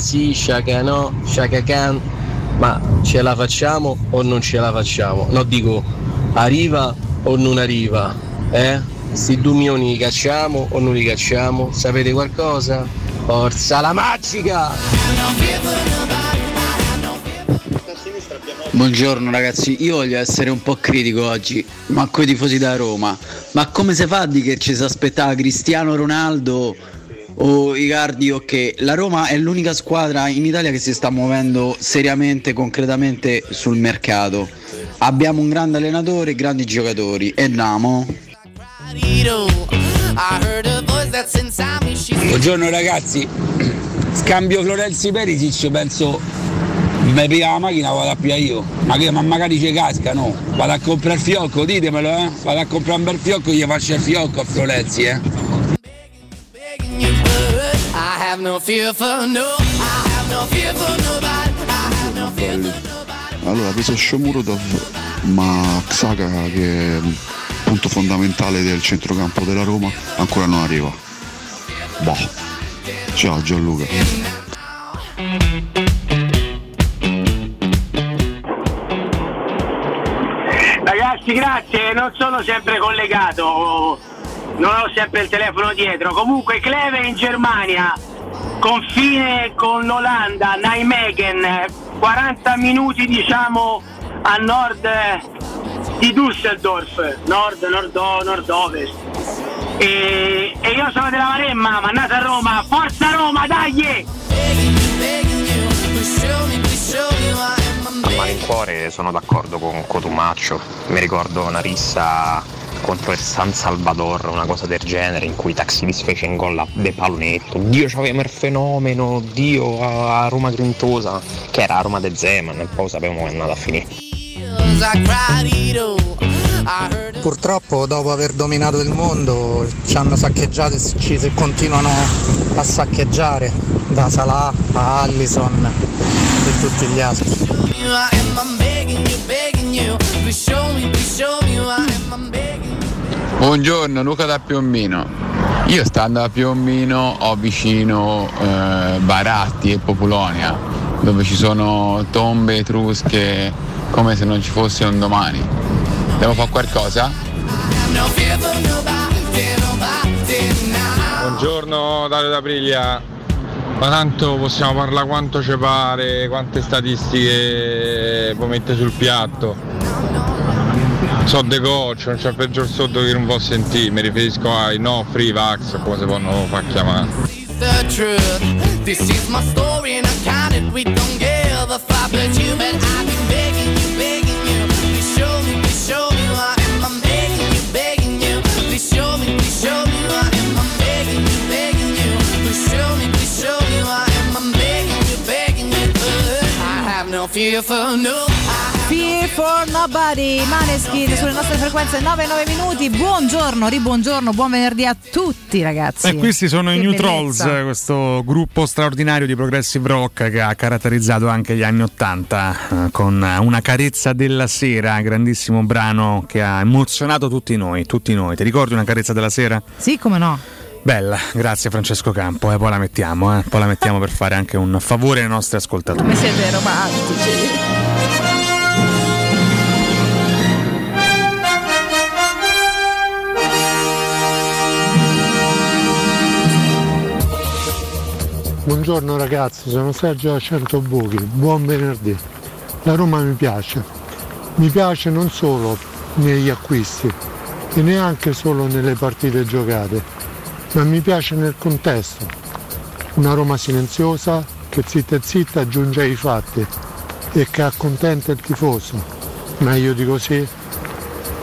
sì, no, Shaka can, ma ce la facciamo o non ce la facciamo? No, dico, arriva o non arriva? Sti dumioni li cacciamo o non li cacciamo? Sapete qualcosa? Forza la magica! Buongiorno ragazzi, io voglio essere un po' critico oggi, ma coi tifosi da Roma, ma come si fa di che ci si aspettava Cristiano Ronaldo o Icardi o che? La Roma è l'unica squadra in Italia che si sta muovendo seriamente, concretamente sul mercato. Abbiamo un grande allenatore, grandi giocatori e andiamo. Buongiorno ragazzi, scambio Florenzi Perisic, penso mi piglia la macchina, vado a pia io, ma magari ci casca, no? Vado a comprare il fiocco, ditemelo, eh? Vado a comprare un bel fiocco, gli faccio il fiocco a Florenzi, eh? Allora, preso Shomurodov, ma Okaka, che è un punto fondamentale del centrocampo della Roma, ancora non arriva. Boh. Ciao Gianluca. Grazie, non sono sempre collegato, non ho sempre il telefono dietro. Comunque Kleve in Germania, confine con l'Olanda, Nijmegen, 40 minuti diciamo a nord di Düsseldorf, nord-ovest. E io sono della Maremma, mannata a Roma, forza Roma, dai! A malincuore sono d'accordo con Cotumaccio, mi ricordo una rissa contro il San Salvador, una cosa del genere, in cui Taxidis fece in gol a De Palonetto. Dio, c'aveva il fenomeno, Dio a Roma grintosa, che era a Roma de Zeman, e poi sapevamo che è andata a finire. Purtroppo dopo aver dominato il mondo ci hanno saccheggiato e ci continuano a saccheggiare, da Salah a Alisson e tutti gli altri. Buongiorno, Luca da Piombino. Io stando a Piombino ho vicino Baratti e Populonia, dove ci sono tombe etrusche come se non ci fosse un domani. Devo fare qualcosa? Buongiorno Dario D'Aprilia. Ma tanto possiamo parlare quanto ci pare, quante statistiche può mettere sul piatto. So de goccio, non c'è peggior sotto che non può sentire, mi riferisco ai no free vax, come si possono far chiamare. Fear for Nobody, Maneskin sulle nostre frequenze, 9-9 minuti. Buongiorno, ribuongiorno, buon venerdì a tutti ragazzi. E questi sono che i New Trolls, questo gruppo straordinario di progressive rock che ha caratterizzato anche gli anni 80 con Una carezza della sera, grandissimo brano che ha emozionato tutti noi. Ti ricordi Una carezza della sera? Sì, come no. Bella, grazie Francesco Campo, e poi la mettiamo per fare anche un favore ai nostri ascoltatori. Come siete romantici. Buongiorno ragazzi, sono Sergio da Centobuchi, buon venerdì. La Roma mi piace non solo negli acquisti e neanche solo nelle partite giocate, ma mi piace nel contesto. Una Roma silenziosa che zitta giunge ai fatti e che accontenta il tifoso, meglio di così,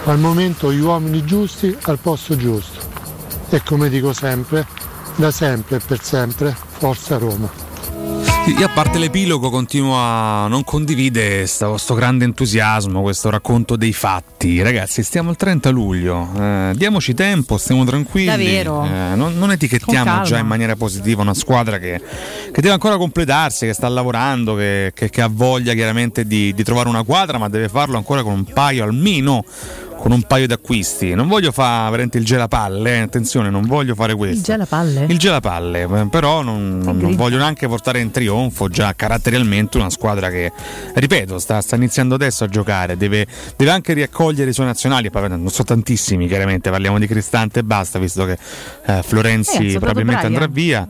al momento gli uomini giusti al posto giusto. E come dico sempre, da sempre e per sempre, forza Roma. E a parte l'epilogo continua, non condivide sto grande entusiasmo, questo racconto dei fatti. Ragazzi, stiamo al 30 luglio, diamoci tempo, stiamo tranquilli. Davvero? Non etichettiamo già in maniera positiva una squadra che deve ancora completarsi, che sta lavorando, che ha voglia chiaramente di trovare una quadra, ma deve farlo ancora con un paio almeno con un paio di acquisti. Non voglio fare veramente il gelapalle, attenzione, non voglio fare questo. Il gelapalle? Il gelapalle, però non voglio neanche portare in trionfo già caratterialmente una squadra che, ripeto, sta iniziando adesso a giocare, deve anche riaccogliere i suoi nazionali, non so tantissimi chiaramente, parliamo di Cristante e basta, visto che Florenzi probabilmente andrà via.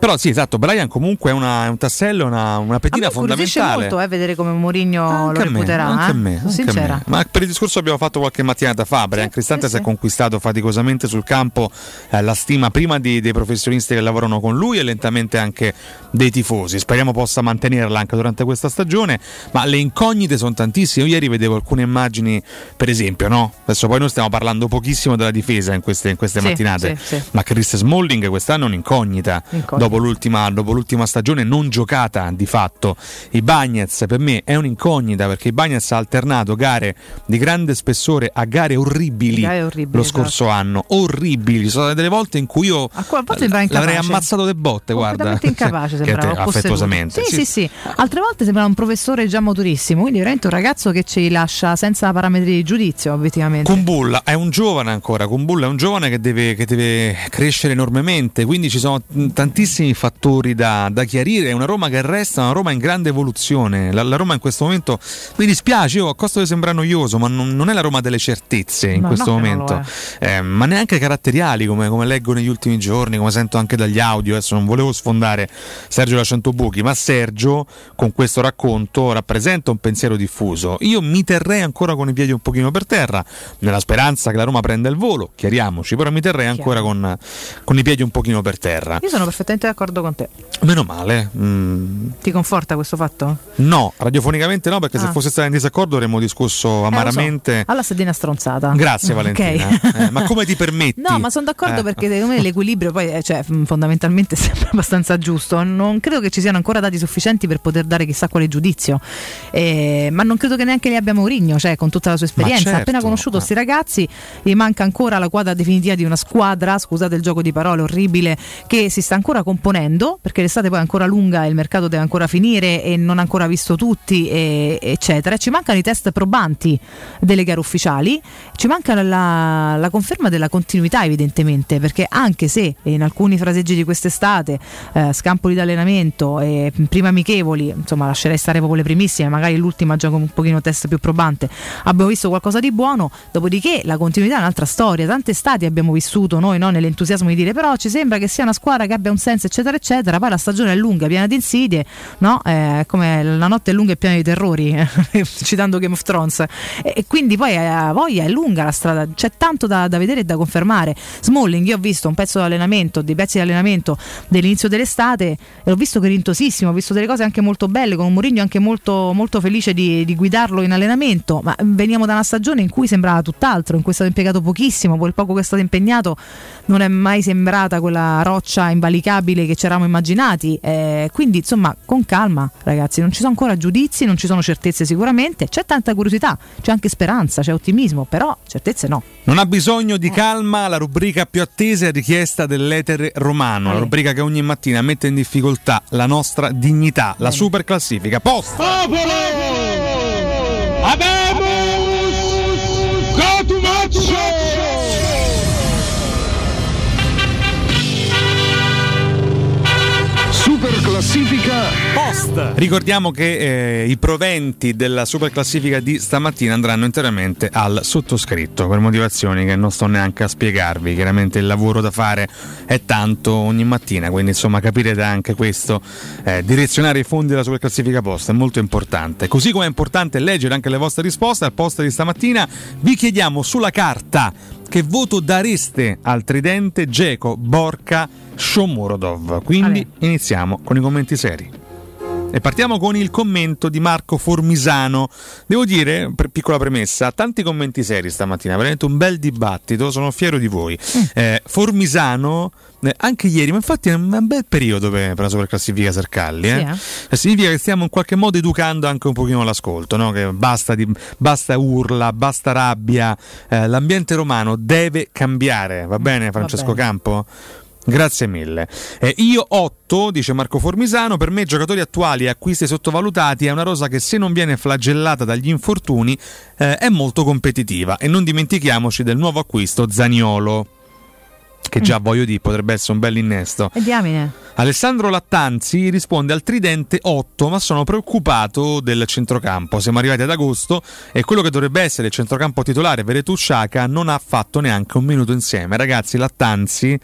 Però sì, esatto, Bryan comunque è un tassello, una pedina fondamentale. Mi molto vedere come Mourinho lo reputerà. Anche a me, sincera. Ma per il discorso abbiamo fatto qualche mattinata fa, Bryan Cristante si è conquistato faticosamente sul campo la stima prima dei professionisti che lavorano con lui e lentamente anche dei tifosi. Speriamo possa mantenerla anche durante questa stagione, ma le incognite sono tantissime. Io ieri vedevo alcune immagini, per esempio, no? Adesso poi noi stiamo parlando pochissimo della difesa in queste mattinate, ma Chris Smalling quest'anno è un'incognita. Dopo l'ultima stagione non giocata di fatto. Ibañez per me è un'incognita, perché Ibañez ha alternato gare di grande spessore a gare orribili lo scorso anno. Orribili, sono state delle volte in cui io l'avrei ammazzato le botte, guarda. Incapace sembrava, affettuosamente. Sì. Altre volte sembrava un professore già maturissimo, quindi veramente un ragazzo che ci lascia senza parametri di giudizio, obiettivamente. Kumbulla è un giovane ancora, che deve crescere enormemente, quindi ci sono tantissimi fattori da chiarire. È una Roma che resta una Roma in grande evoluzione, la Roma in questo momento mi dispiace, io a costo di sembrare noioso, ma non è la Roma delle certezze in questo momento, ma neanche caratteriali come leggo negli ultimi giorni, come sento anche dagli audio. Adesso non volevo sfondare Sergio da 100 buchi, ma Sergio con questo racconto rappresenta un pensiero diffuso. Io mi terrei ancora con i piedi un pochino per terra, nella speranza che la Roma prenda il volo, chiariamoci, però mi terrei ancora con i piedi un pochino per terra. Io sono perfettamente d'accordo con te. Meno male. Ti conforta questo fatto? No, radiofonicamente no, perché se fosse stato in disaccordo avremmo discusso amaramente. Alla sedina stronzata. Grazie Valentina. Okay. Ma come ti permetti? No, ma sono d'accordo perché secondo me l'equilibrio poi fondamentalmente sembra abbastanza giusto. Non credo che ci siano ancora dati sufficienti per poter dare chissà quale giudizio. Ma non credo che neanche li abbia Mourinho, con tutta la sua esperienza, appena conosciuto questi ragazzi, gli manca ancora la quadra definitiva di una squadra, scusate il gioco di parole orribile, che si sta ancora componendo, perché l'estate poi è ancora lunga e il mercato deve ancora finire e non ha ancora visto tutti, eccetera. Ci mancano i test probanti delle gare ufficiali, ci manca la conferma della continuità evidentemente, perché anche se in alcuni fraseggi di quest'estate scampoli di allenamento e prima amichevoli, insomma lascerei stare proprio le primissime, magari l'ultima gioco un pochino test più probante, abbiamo visto qualcosa di buono, dopodiché la continuità è un'altra storia. Tante estati abbiamo vissuto noi, no? Nell'entusiasmo di dire però ci sembra che sia una squadra che abbia un senso, eccetera eccetera, poi la stagione è lunga, piena di insidie, no? Come la notte è lunga e piena di terrori, citando Game of Thrones, e quindi poi a voglia è lunga la strada, c'è tanto da vedere e da confermare. Smalling, io ho visto un pezzo di allenamento, dei pezzi di allenamento dell'inizio dell'estate e l'ho visto grintossissimo, ho visto delle cose anche molto belle, con un Mourinho anche molto, molto felice di guidarlo in allenamento, ma veniamo da una stagione in cui sembrava tutt'altro, in cui è stato impiegato pochissimo, quel poco che è stato impegnato non è mai sembrata quella roccia invalicabile che c'eravamo immaginati, quindi insomma con calma ragazzi, non ci sono ancora giudizi, non ci sono certezze sicuramente, c'è tanta curiosità, c'è anche speranza, c'è ottimismo, però certezze no. Non ha bisogno di calma la rubrica più attesa e richiesta dell'etere romano, la rubrica che ogni mattina mette in difficoltà la nostra dignità, la super classifica post Abemus Cotumaccio. Classifica post. Ricordiamo che i proventi della superclassifica di stamattina andranno interamente al sottoscritto, per motivazioni che non sto neanche a spiegarvi. Chiaramente il lavoro da fare è tanto ogni mattina, quindi insomma capirete anche questo, direzionare i fondi della superclassifica post è molto importante, così come è importante leggere anche le vostre risposte al post di stamattina. Vi chiediamo sulla carta che voto dareste al tridente Dzeko, Borja, Shomurodov. Quindi iniziamo con i commenti seri. E partiamo con il commento di Marco Formisano. Devo dire, piccola premessa, tanti commenti seri stamattina, veramente un bel dibattito, sono fiero di voi. Formisano, anche ieri, ma infatti è un bel periodo per la superclassifica Cercalli, significa che stiamo in qualche modo educando anche un pochino l'ascolto, no? Che basta urla, basta rabbia, l'ambiente romano deve cambiare, va bene Francesco Campo? Grazie mille. Io 8, dice Marco Formisano, per me giocatori attuali e acquisti sottovalutati è una rosa che se non viene flagellata dagli infortuni è molto competitiva, e non dimentichiamoci del nuovo acquisto Zaniolo, che già voglio dire potrebbe essere un bel innesto. E diamine. Alessandro Lattanzi risponde al tridente 8, ma sono preoccupato del centrocampo. Siamo arrivati ad agosto e quello che dovrebbe essere il centrocampo titolare, Veretù Sciaca, non ha fatto neanche un minuto insieme. Ragazzi, Lattanzi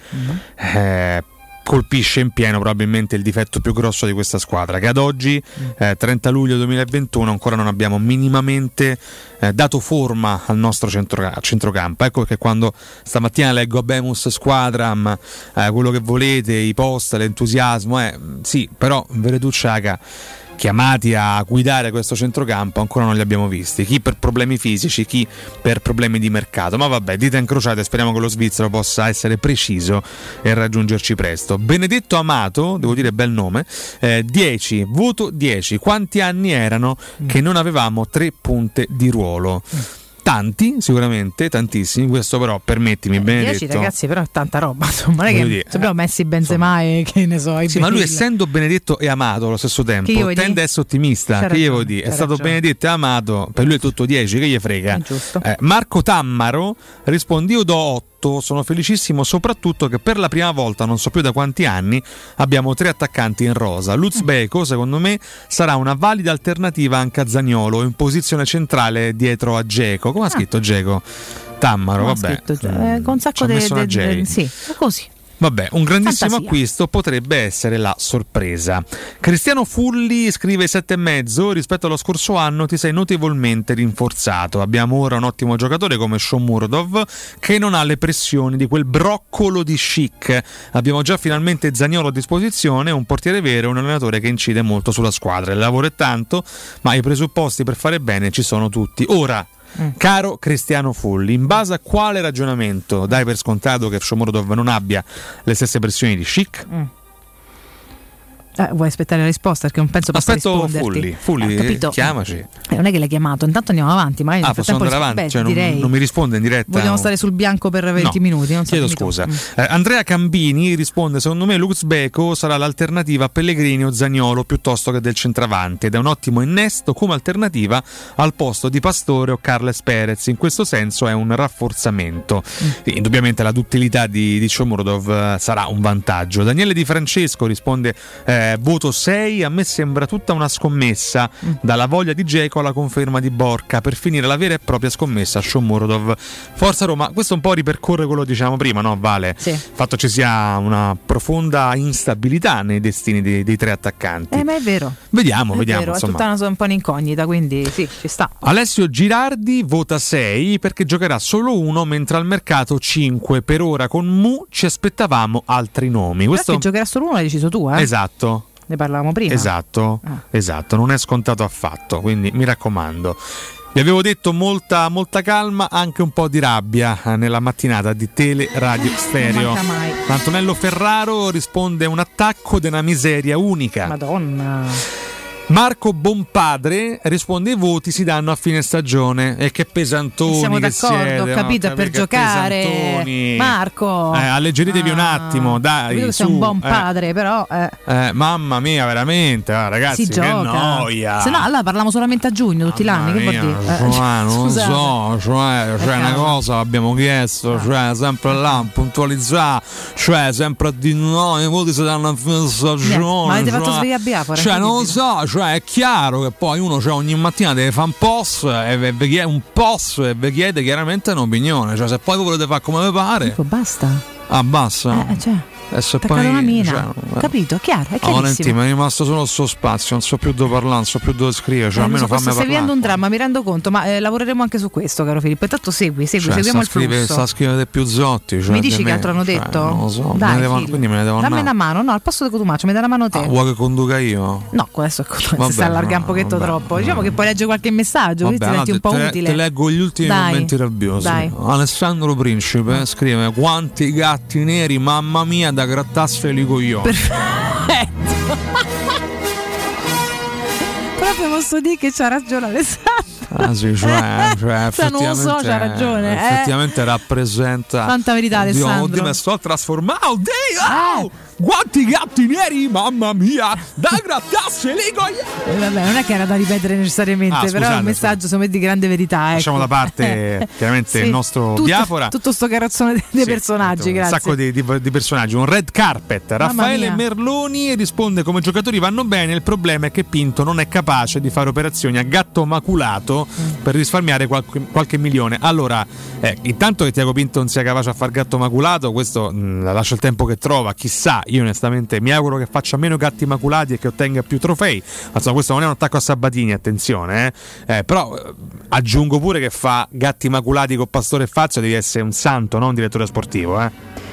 colpisce in pieno probabilmente il difetto più grosso di questa squadra, che ad oggi 30 luglio 2021 ancora non abbiamo minimamente dato forma al nostro centrocampo. Ecco che quando stamattina leggo Bemus Squadram, quello che volete, i post, l'entusiasmo, sì, però Veretù Sciaca chiamati a guidare questo centrocampo ancora non li abbiamo visti, chi per problemi fisici, chi per problemi di mercato, ma vabbè, dita incrociate, speriamo che lo svizzero possa essere preciso e raggiungerci presto. Benedetto Amato, devo dire bel nome, 10, voto 10, quanti anni erano che non avevamo tre punte di ruolo? Tanti, sicuramente, tantissimi. Questo però, permettimi, Benedetto, 10 ragazzi, però è tanta roba, insomma, non è che abbiamo messi Benzema e che ne so. Sì, ma lui, essendo Benedetto e Amato allo stesso tempo, tende ad essere ottimista. C'è, che gli vuoi dire? È stato Benedetto e Amato, per lui è tutto 10, che gli frega. Marco Tammaro risponde: io do 8, sono felicissimo soprattutto che per la prima volta, non so più da quanti anni, abbiamo tre attaccanti in rosa. Luzbeko, secondo me, sarà una valida alternativa anche a Zaniolo, in posizione centrale dietro a Dzeko. Come ha scritto Dzeko? Tammaro, vabbè. Scritto, con un sacco di... Sì, così. Vabbè, un grandissimo fantasia. Acquisto potrebbe essere la sorpresa. Cristiano Fulli scrive 7,5, rispetto allo scorso anno ti sei notevolmente rinforzato, abbiamo ora un ottimo giocatore come Shomurodov che non ha le pressioni di quel broccolo di Schick, abbiamo già finalmente Zaniolo a disposizione, un portiere vero e un allenatore che incide molto sulla squadra, il lavoro è tanto ma i presupposti per fare bene ci sono tutti. Ora, caro Cristiano Fulli, in base a quale ragionamento dai per scontato che Shomurodov non abbia le stesse pressioni di Schick? Vuoi aspettare la risposta? Perché non penso possa risponderti. Aspetto Fulli, chiamaci. Non è che l'hai chiamato, intanto andiamo avanti. Ma possiamo andare avanti, cioè, non mi risponde in diretta. Vogliamo stare sul bianco per 20 minuti. Non so, chiedo scusa. Andrea Cambini risponde: secondo me Luzbeko sarà l'alternativa a Pellegrini o Zaniolo piuttosto che del centravanti, ed è un ottimo innesto come alternativa al posto di Pastore o Carles Perez, in questo senso è un rafforzamento. Indubbiamente la duttilità di Shomurodov sarà un vantaggio. Daniele Di Francesco risponde: voto 6, a me sembra tutta una scommessa, dalla voglia di Dzeko alla conferma di Borca, per finire la vera e propria scommessa Shomurodov. Forza Roma. Questo un po' ripercorre quello che diciamo prima, no Vale? Sì. Il fatto ci sia una profonda instabilità nei destini dei tre attaccanti. Ma è vero. Vediamo. Vero, insomma. È tutta un po' un'incognita, quindi sì, ci sta. Alessio Girardi vota 6 perché giocherà solo uno, mentre al mercato 5. Per ora con Mu ci aspettavamo altri nomi. Questo... Perché giocherà solo uno l'hai deciso tu, eh? Esatto. Ne parlavamo prima. Esatto, non è scontato affatto, quindi mi raccomando. Vi avevo detto molta calma, anche un po' di rabbia nella mattinata di Tele Radio Stereo. Antonello Ferraro risponde: un attacco di una miseria unica. Madonna. Marco Bonpadre risponde: i voti si danno a fine stagione. E che pesantoni. Siamo d'accordo, che siete, ho capito, no? Per giocare pesantoni. Marco, alleggeritevi un attimo, dai. Io sono un buon padre, però mamma mia, veramente, ragazzi, si che gioca. Noia. Se no, allora parliamo solamente a giugno tutti mamma l'anni, mia, che vuol dire? Non so, cioè una cosa abbiamo chiesto, cioè sempre là, puntualizzare, cioè sempre a di no, i voti si danno a fine stagione. Ma avete fatto svegliare a Biafora? Cioè non so. Cioè è chiaro che poi uno, cioè, ogni mattina deve fare un post e vi chiede chiaramente un'opinione, cioè se poi volete fare come vi pare, dico, basta. Basta. Cioè. Adesso poi una mina. Cioè, capito, chiaro, è chiarissimo. Mi è rimasto solo il suo spazio, non so più dove parlare, non so più dove scrivere, cioè almeno fammi parlare. Sto seguendo un dramma, mi rendo conto, ma lavoreremo anche su questo, caro Filippo. Intanto segui, cioè, seguiamo il flusso. Sta scrivendo dei più zotti, cioè, mi dici che altro hanno detto? Non lo so, dai, quindi me ne devo andare. Dammi una mano, no, al posto di Cotumaccio, mi dai una mano te. Vuoi che conduca io? No, adesso si sta allarga un pochetto troppo. Diciamo che puoi leggere qualche messaggio, così diventi un po' utile. Ti leggo gli ultimi commenti rabbiosi. Alessandro Principe scrive: quanti gatti neri, mamma mia, da grattarseli i coglioni. Perfetto. Proprio posso dire che c'ha ragione Alessandro. Cioè, non so, c'ha ragione. Effettivamente rappresenta tanta verità, Alessandro. Oddio, mi sto trasformando. Oddio, guanti gatti neri, mamma mia, da grattasse le goia. Vabbè, non è che era da ripetere necessariamente, però scusate, è un messaggio insomma di grande verità. Lasciamo da parte chiaramente sì, il nostro Biafora. Tutto sto carrozzone dei personaggi, grazie. Un sacco di personaggi, un red carpet. Raffaele Merloni risponde: come giocatori vanno bene, il problema è che Pinto non è capace di fare operazioni a gatto maculato per risparmiare qualche milione. Allora, intanto che Tiago Pinto non sia capace a far gatto maculato, questo lascia il tempo che trova, chissà. Io onestamente mi auguro che faccia meno gatti maculati e che ottenga più trofei. Insomma, questo non è un attacco a Sabatini, attenzione, però aggiungo pure che fa gatti maculati con Pastore e Fazio, devi essere un santo, non un direttore sportivo, eh?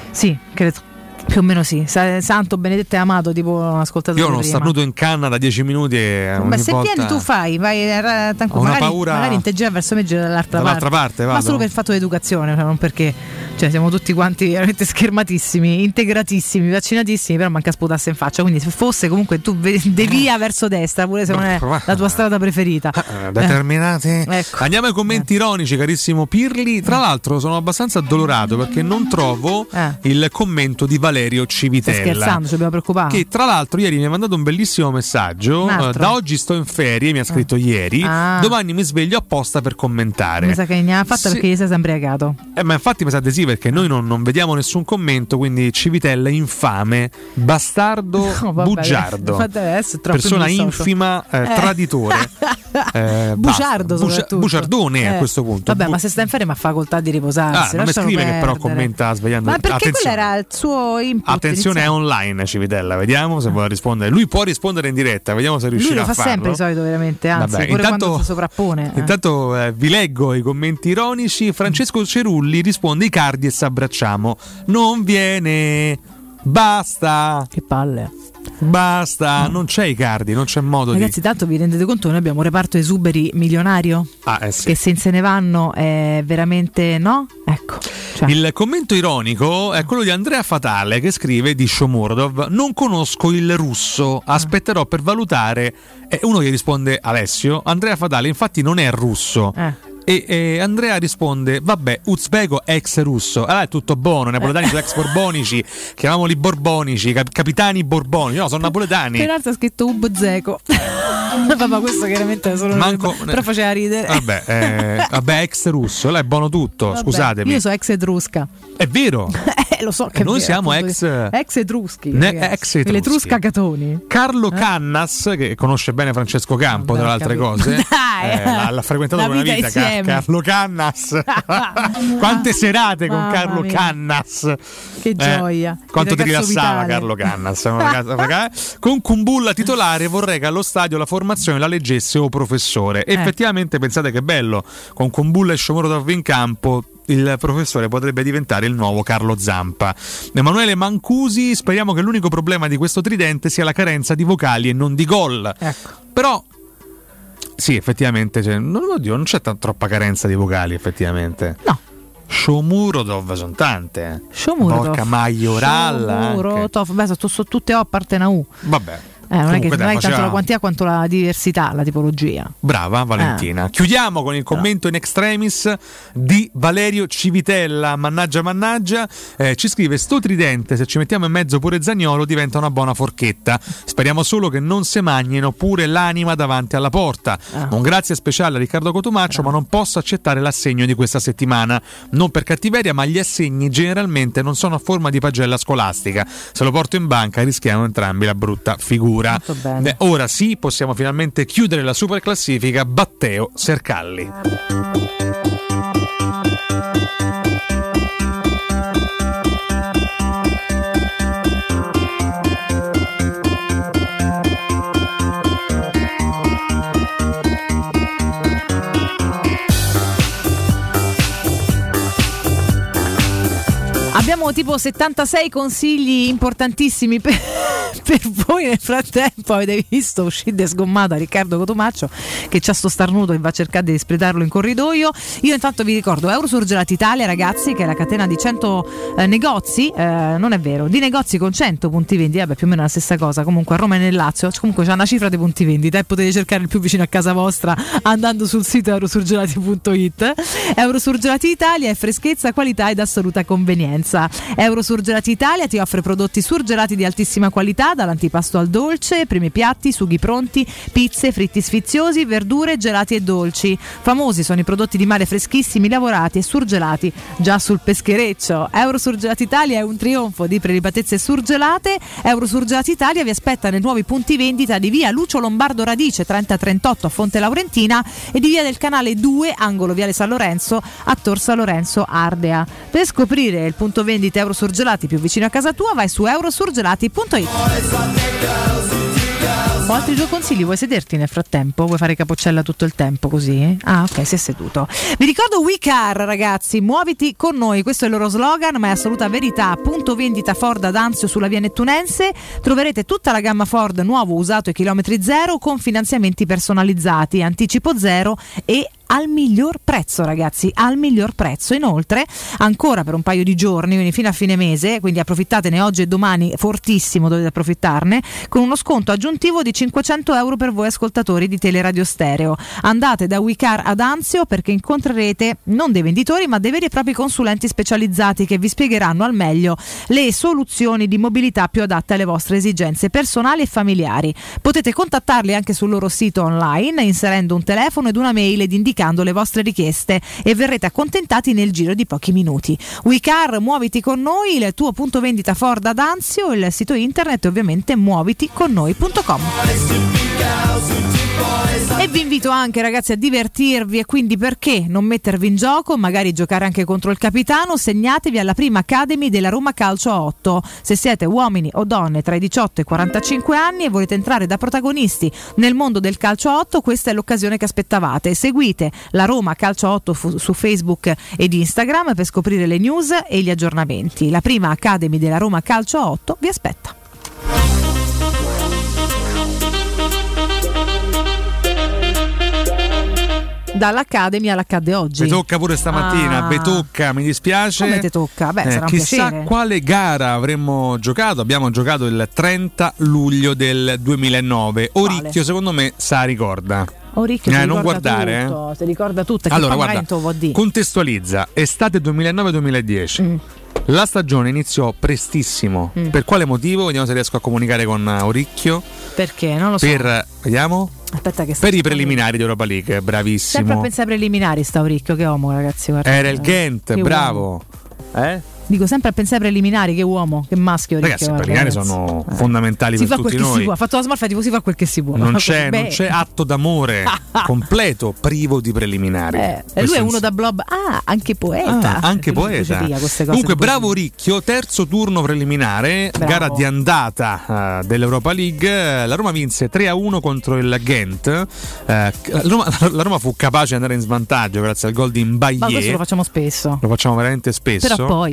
Sì, credo più o meno sì, santo, benedetto e amato, tipo un ascoltatore. Io non starnuto in canna da 10 minuti. Ma se vieni tu vai tanto, magari integira verso me, gira dall'altra parte ma solo per fatto di educazione, cioè non perché, cioè siamo tutti quanti veramente schermatissimi, integratissimi, vaccinatissimi, però manca sputasse in faccia, quindi se fosse comunque tu devia verso destra, pure se non è la tua strada preferita. Determinati, ecco. Andiamo ai commenti ironici, carissimo Pirli. Tra l'altro sono abbastanza addolorato perché non trovo il commento di Valerio Civitella. Stai scherzando, ci dobbiamo preoccupare. Che tra l'altro ieri mi ha mandato un bellissimo messaggio. Da oggi sto in ferie, mi ha scritto ieri. Domani mi sveglio apposta per commentare. Mi sa che ne ha fatta perché gli sei sembriagato. Ma infatti mi sa di sì, perché noi non vediamo nessun commento, quindi Civitella infame, bastardo, bugiardo, persona infima, traditore. Bugiardo soprattutto. Bugiardone a questo punto. Vabbè, ma se sta in ferie ma ha facoltà di riposarsi. Non mi scrive perdere. Che però commenta svegliando. Ma perché quello era il suo input. Attenzione, iniziale. È online Civitella, vediamo se vuole rispondere. Lui può rispondere in diretta, vediamo se riuscirà a farlo. Lui lo fa sempre di solito, veramente, anzi. Vabbè, pure intanto, quando si sovrappone. Intanto vi leggo i commenti ironici. Francesco Cerulli risponde: i cardi e s'abbracciamo. Non viene. Basta. Che palle. Basta, non c'è i cardi, non c'è modo. Ragazzi, tanto vi rendete conto che noi abbiamo un reparto esuberi milionario? Sì. Che se ne vanno è veramente no? Ecco. Cioè. Il commento ironico è quello di Andrea Fatale, che scrive di Shomurodov: non conosco il russo, aspetterò per valutare. E uno gli risponde: Alessio, Andrea Fatale infatti non è russo. E Andrea risponde: vabbè, uzbeko ex russo, allora è tutto buono, napoletani sono ex borbonici, chiamiamoli borbonici, capitani borbonici, no, sono napoletani. Peraltro ha scritto Ubzeko. Vabbè, questo chiaramente è solo però faceva ridere. Vabbè, ex russo, là è buono tutto, vabbè, scusatemi. Io sono ex etrusca. È vero. Lo so che noi siamo ex etruschi, l'etrusca Catoni. Carlo Cannas, che conosce bene Francesco Campo, tra le altre cose, l'ha frequentato per una vita. Carlo Cannas. Quante serate con Carlo Cannas, che gioia, quanto ti rilassava vitale. Carlo Cannas con Kumbulla titolare, vorrei che allo stadio la formazione la leggesse o professore. Effettivamente pensate che bello, con Kumbulla e Shomurodov in campo il professore potrebbe diventare il nuovo Carlo Zampa. Emanuele Mancusi: speriamo che l'unico problema di questo tridente sia la carenza di vocali e non di gol, ecco. Però sì, effettivamente non c'è troppa carenza di vocali, effettivamente. No, Shomurodov sono tante. Borja Mayoral. Beh, sono tutte O a parte una U. Vabbè. Non è che non hai tanto la quantità quanto la diversità, la tipologia. Brava Valentina. Chiudiamo con il commento in extremis di Valerio Civitella. Mannaggia, ci scrive: sto tridente, se ci mettiamo in mezzo pure Zaniolo, diventa una buona forchetta. Speriamo solo che non se magnino pure l'anima davanti alla porta. Un grazie speciale a Riccardo Cotumaccio, ma non posso accettare l'assegno di questa settimana. Non per cattiveria, ma gli assegni generalmente non sono a forma di pagella scolastica. Se lo porto in banca rischiamo entrambi la brutta figura. Ora sì, possiamo finalmente chiudere la super classifica. Matteo Cercalli. Abbiamo tipo 76 consigli importantissimi per voi. Nel frattempo avete visto uscire sgommata Riccardo Cotumaccio che c'ha sto starnuto e va a cercare di spredarlo in corridoio. Io intanto vi ricordo Eurosurgelati Italia, ragazzi, che è la catena di 100 negozi, non è vero, di negozi con 100 punti vendita, più o meno la stessa cosa, comunque a Roma e nel Lazio. Comunque c'è una cifra dei punti vendita e potete cercare il più vicino a casa vostra andando sul sito eurosurgelati.it. Eurosurgelati Italia è freschezza, qualità ed assoluta convenienza. Eurosurgelati Italia ti offre prodotti surgelati di altissima qualità, dall'antipasto al dolce, primi piatti, sughi pronti, pizze, fritti sfiziosi, verdure, gelati e dolci. Famosi sono i prodotti di mare freschissimi, lavorati e surgelati già sul peschereccio. Eurosurgelati Italia è un trionfo di prelibatezze surgelate. Eurosurgelati Italia vi aspetta nei nuovi punti vendita di via Lucio Lombardo Radice 3038 a Fonte Laurentina e di via del Canale 2 angolo viale San Lorenzo a Tor San Lorenzo Ardea. Per scoprire il punto vendita Eurosurgelati più vicino a casa tua vai su eurosurgelati.it. Ho altri due consigli, vuoi sederti nel frattempo? Vuoi fare capoccella tutto il tempo così? Ah, ok, si è seduto. Vi ricordo WeCar, ragazzi, muoviti con noi, questo è il loro slogan, ma è assoluta verità. Punto vendita Ford ad Anzio sulla via Nettunense, troverete tutta la gamma Ford nuovo, usato e chilometri zero con finanziamenti personalizzati, anticipo zero e al miglior prezzo, ragazzi, al miglior prezzo. Inoltre ancora per un paio di giorni, quindi fino a fine mese, quindi approfittatene oggi e domani, fortissimo dovete approfittarne, con uno sconto aggiuntivo di €500 per voi ascoltatori di Teleradio Stereo. Andate da WeCar ad Anzio perché incontrerete non dei venditori ma dei veri e propri consulenti specializzati che vi spiegheranno al meglio le soluzioni di mobilità più adatte alle vostre esigenze personali e familiari. Potete contattarli anche sul loro sito online inserendo un telefono ed una mail ed indicare le vostre richieste e verrete accontentati nel giro di pochi minuti. WeCar, muoviti con noi, il tuo punto vendita Ford ad Anzio, il sito internet ovviamente muoviticonnoi.com. E vi invito anche, ragazzi, a divertirvi e quindi perché non mettervi in gioco, magari giocare anche contro il capitano. Segnatevi alla prima Academy della Roma Calcio a 8. Se siete uomini o donne tra i 18 e i 45 anni e volete entrare da protagonisti nel mondo del calcio a 8, questa è l'occasione che aspettavate. Seguite la Roma Calcio 8 su Facebook ed Instagram per scoprire le news e gli aggiornamenti. La prima Academy della Roma Calcio a 8 vi aspetta. Dall'Academy all'Accadde oggi. Mi tocca pure stamattina, mi dispiace. Come te tocca? Beh, sarà un chissà piacere. Quale gara avremmo giocato. Abbiamo giocato il 30 luglio del 2009. Oricchio, vale. Secondo me, sa ricorda. Oricchio non guardare tutto, si ricorda tutto. Allora, guarda, contestualizza estate 2009-2010. La stagione iniziò prestissimo. Per quale motivo? Vediamo se riesco a comunicare con Oricchio. Perché? Non lo so. Vediamo. Aspetta che per i preliminari di Europa League, bravissimo. Sempre a pensare ai preliminari sta Oricchio, che uomo, ragazzi, guardate. Era il Ghent, bravo. Dico sempre a pensare preliminari, che uomo, che maschio. Ragazzi, i preliminari sono fondamentali per tutti noi. Si può, ha fatto la smarfa, tipo si fa quel che si può. Non c'è atto d'amore completo privo di preliminari. Lui è uno da Blob, anche poeta. Anche poeta. Comunque, bravo Ricchio, terzo turno preliminare, gara di andata dell'Europa League. La Roma vinse 3-1 contro il Ghent. La Roma fu capace di andare in svantaggio grazie al gol di Mbaye. Ma questo lo facciamo spesso. Lo facciamo veramente spesso.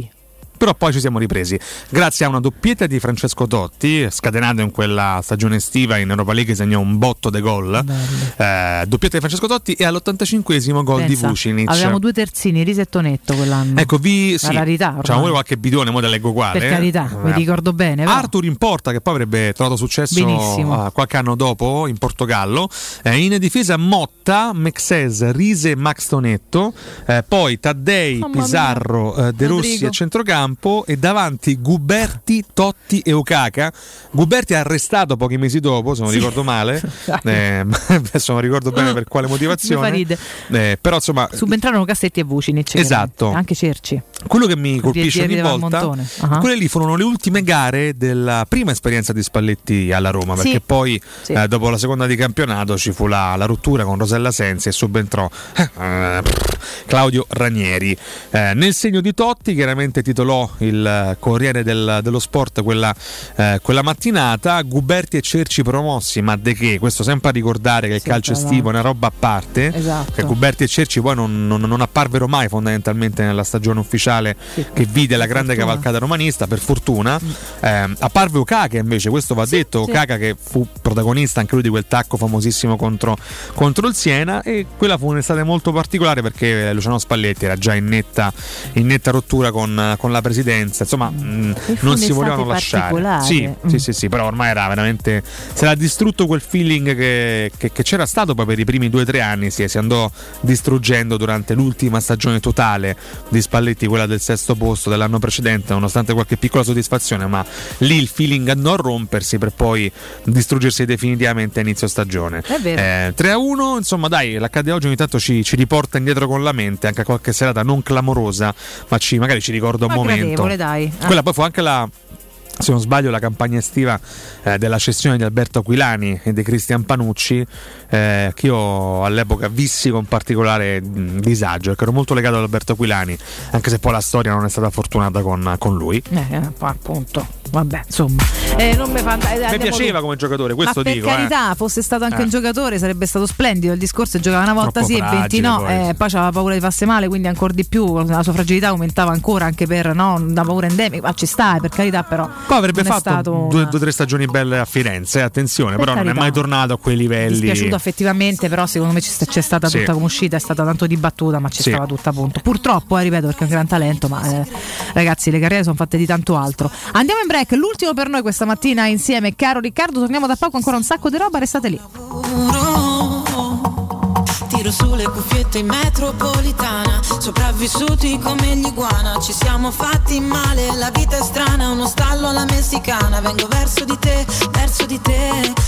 Però poi ci siamo ripresi grazie a una doppietta di Francesco Totti, scatenato in quella stagione estiva in Europa League, segnò un botto de gol. Doppietta di Francesco Totti e all'85esimo gol di Vucinic. Avevamo due terzini, risetto netto quell'anno. Ecco, la rarità. C'avevamo pure qualche bidone, mo te leggo quale. Per carità, mi ricordo bene. Però. Arthur in porta, che poi avrebbe trovato successo qualche anno dopo in Portogallo. In difesa Motta, Mexes, Rise, Maxtonetto, poi Taddei, Pizarro, De Rossi a centrocampo. E davanti Guberti, Totti e Okaka. Guberti è arrestato pochi mesi dopo, se non ricordo male, adesso non ricordo bene per quale motivazione, però insomma subentrarono Cassetti e Vucinic, esatto, anche Cerci. Quello che mi colpisce ogni volta, quelle lì furono le ultime gare della prima esperienza di Spalletti alla Roma, perché poi dopo la seconda di campionato ci fu la rottura con Rosella Sensi e subentrò Claudio Ranieri, nel segno di Totti, chiaramente titolò po' il Corriere dello Sport quella mattinata. Guberti e Cerci promossi, ma de che? Questo sempre a ricordare che il calcio estivo è una roba a parte, esatto, che Guberti e Cerci poi non apparvero mai fondamentalmente nella stagione ufficiale, sì, che vide la grande cavalcata romanista, per fortuna. Apparve Okaka invece, questo va detto, Okaka che fu protagonista anche lui di quel tacco famosissimo contro il Siena, e quella fu un'estate molto particolare perché Luciano Spalletti era già in netta rottura con la presidenza, insomma non si volevano lasciare. Sì, però ormai era veramente, se l'ha distrutto quel feeling che c'era stato poi per i primi 2-3 anni, si andò distruggendo durante l'ultima stagione totale di Spalletti, quella del sesto posto dell'anno precedente, nonostante qualche piccola soddisfazione, ma lì il feeling andò a rompersi per poi distruggersi definitivamente a inizio stagione. 3-1, insomma dai, l'accade oggi ogni tanto ci riporta indietro con la mente, anche a qualche serata non clamorosa, ma magari ci ricorda un momento. Dai. Quella poi fu anche la, se non sbaglio, la campagna estiva della cessione di Alberto Aquilani e di Cristian Panucci, che io all'epoca vissi con particolare disagio, perché ero molto legato ad Alberto Aquilani, anche se poi la storia non è stata fortunata con lui. Appunto. Vabbè, insomma, non mi piaceva come giocatore, questo dico. Per carità, fosse stato anche un giocatore, sarebbe stato splendido. Il discorso è giocava una volta troppo sì e 20 no, poi c'aveva paura di farsi male, quindi ancora di più la sua fragilità aumentava ancora, anche per una paura endemica. Ma ci sta, per carità, però poi avrebbe fatto 2-3 stagioni belle a Firenze, attenzione, per però carità, non è mai tornato a quei livelli. Mi è dispiaciuto effettivamente, però secondo me c'è stata tutta come uscita, è stata tanto dibattuta, ma c'è stata tutta, appunto. Purtroppo, ripeto, perché è un gran talento, ma ragazzi, le carriere sono fatte di tanto altro. Andiamo in break, l'ultimo per noi questa mattina insieme, caro Riccardo, torniamo da poco, ancora un sacco di roba, restate lì. Tiro sulle cuffiette in metropolitana, sopravvissuti come l'iguana, ci siamo fatti male, la vita è strana, uno stallo alla messicana, vengo verso di te,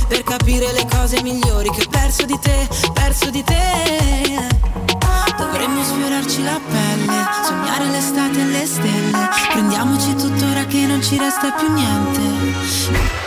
per capire le cose migliori che ho perso di te, perso di te. Dovremmo sfiorarci la pelle, sognare l'estate e le stelle, prendiamoci tuttora che non ci resta più niente.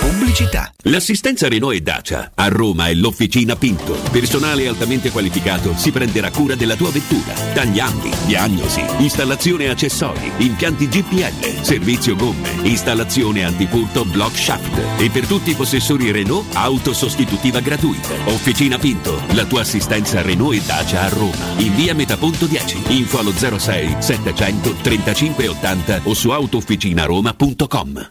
Pubblicità. L'assistenza Renault e Dacia a Roma è l'Officina Pinto. Personale altamente qualificato si prenderà cura della tua vettura. Tagliandi, diagnosi, installazione accessori, impianti GPL, servizio gomme, installazione antipurto block shaft. E per tutti i possessori Renault, auto sostitutiva gratuita. Officina Pinto, la tua assistenza Renault e Dacia a Roma. In via Metaponto 10. Info allo 06 700 3580 o su autofficinaroma.com.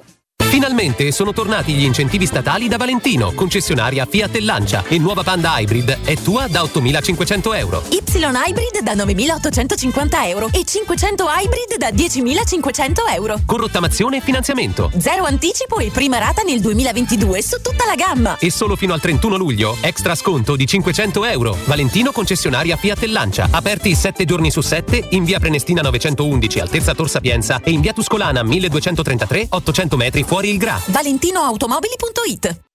Finalmente sono tornati gli incentivi statali da Valentino, concessionaria Fiat e Lancia, e nuova Panda Hybrid è tua da 8.500 euro. Y Hybrid da 9.850 euro e 500 Hybrid da 10.500 euro. Con rottamazione e finanziamento. Zero anticipo e prima rata nel 2022 su tutta la gamma. E solo fino al 31 luglio, extra sconto di 500 euro. Valentino, concessionaria Fiat e Lancia, aperti 7 giorni su 7 in via Prenestina 911, altezza Tor Sapienza, e in via Tuscolana 1233, 800 metri fuori il Gra. ValentinoAutomobili.it.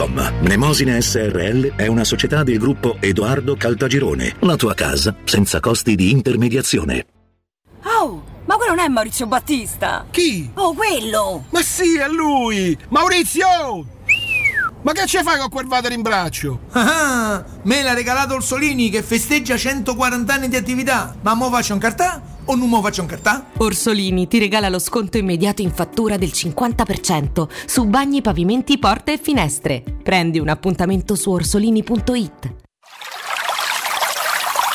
Mnemosine SRL è una società del gruppo Edoardo Caltagirone. La tua casa senza costi di intermediazione. Oh, ma quello non è Maurizio Battista? Chi? Oh, quello! Ma sì, è lui! Maurizio! Ma che ce fai con quel vater in braccio? Ah, me l'ha regalato Orsolini che festeggia 140 anni di attività. Ma mo faccio un cartà? O non mo faccio un cartà? Orsolini ti regala lo sconto immediato in fattura del 50% su bagni, pavimenti, porte e finestre. Prendi un appuntamento su orsolini.it.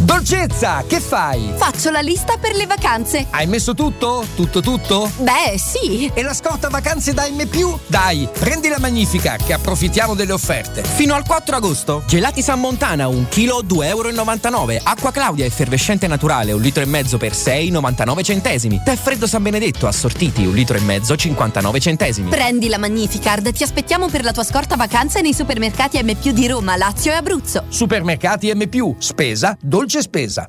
Dolcezza, che fai? Faccio la lista per le vacanze. Hai messo tutto? Tutto? Beh, sì. E la scorta vacanze da M+? Dai, prendi la Magnifica, che approfittiamo delle offerte. Fino al 4 agosto. Gelati San Montana, 1 kg, €2,99. Acqua Claudia, effervescente naturale, 1,5 litri per €6,99. Tè freddo San Benedetto, assortiti, 1,5 litri, €59. Prendi la Magnificard, ti aspettiamo per la tua scorta vacanze nei supermercati M+ di Roma, Lazio e Abruzzo. Supermercati M+, spesa, dolce spesa.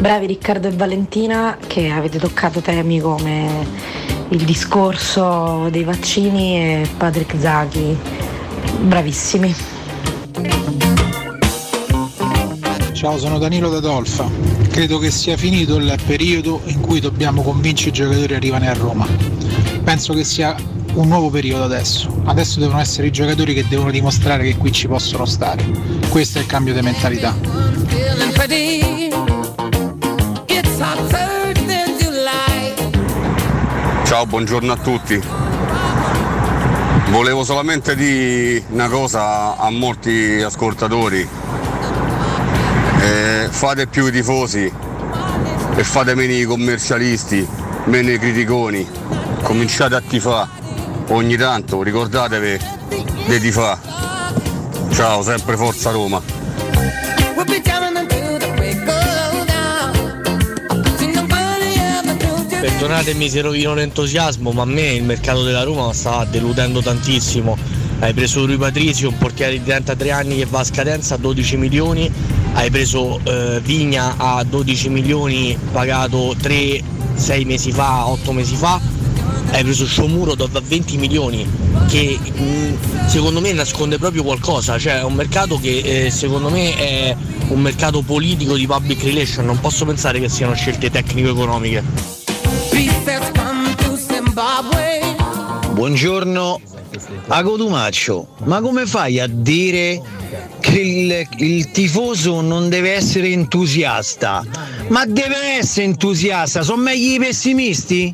Bravi Riccardo e Valentina, che avete toccato temi come il discorso dei vaccini e Patrick Zaki. Bravissimi. Ciao, sono Danilo da Dolfa. Credo che sia finito il periodo in cui dobbiamo convincere i giocatori a rimanere a Roma. Penso che sia un nuovo periodo adesso. Adesso devono essere i giocatori che devono dimostrare che qui ci possono stare. Questo è il cambio di mentalità. Ciao, buongiorno a tutti. Volevo solamente dire una cosa a molti ascoltatori. Fate più i tifosi e fate meno i commercialisti, meno i criticoni. Cominciate a tifà. Ogni tanto ricordatevi di tifà. Ciao, sempre Forza Roma. Perdonatemi se rovino l'entusiasmo, ma a me il mercato della Roma sta deludendo tantissimo. Hai preso Rui Patricio, un portiere di 33 anni che va a scadenza, a 12 milioni. Hai preso Vigna a 12 milioni, pagato 6 mesi fa, 8 mesi fa. Hai preso Shomurodov a 20 milioni, che secondo me nasconde proprio qualcosa. Cioè è un mercato che secondo me è un mercato politico di public relation. Non posso pensare che siano scelte tecnico-economiche. Buongiorno a Cotumaccio, ma come fai a dire che il tifoso non deve essere entusiasta? Ma deve essere entusiasta, sono meglio i pessimisti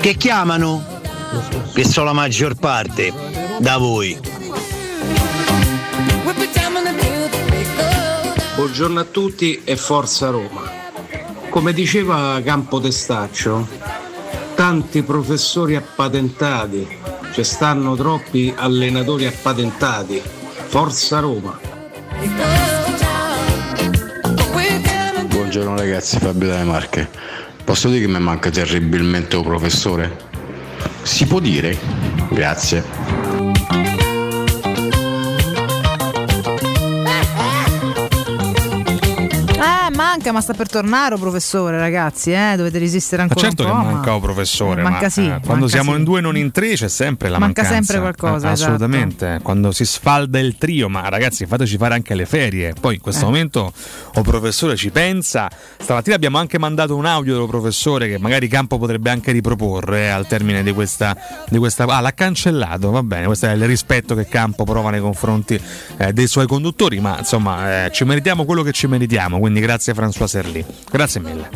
che chiamano, che sono la maggior parte da voi. Buongiorno a tutti e Forza Roma. Come diceva Campo Testaccio, tanti professori appatentati, ci stanno troppi allenatori appatentati. Forza Roma. Buongiorno ragazzi, Fabio dalle Marche. Posso dire che mi manca terribilmente un professore? Si può dire? Grazie. manca, ma sta per tornare o professore, ragazzi, dovete resistere ancora un po'. Certo che manca o professore, quando siamo in due non in tre c'è sempre la mancanza. Manca sempre qualcosa, assolutamente. Esatto. Quando si sfalda il trio, ma ragazzi, fateci fare anche le ferie. Poi in questo momento o professore ci pensa. Stamattina abbiamo anche mandato un audio dello professore che magari Campo potrebbe anche riproporre al termine di questa l'ha cancellato, va bene, questo è il rispetto che Campo prova nei confronti dei suoi conduttori, ma insomma ci meritiamo quello che ci meritiamo, quindi grazie François Serli, grazie mille.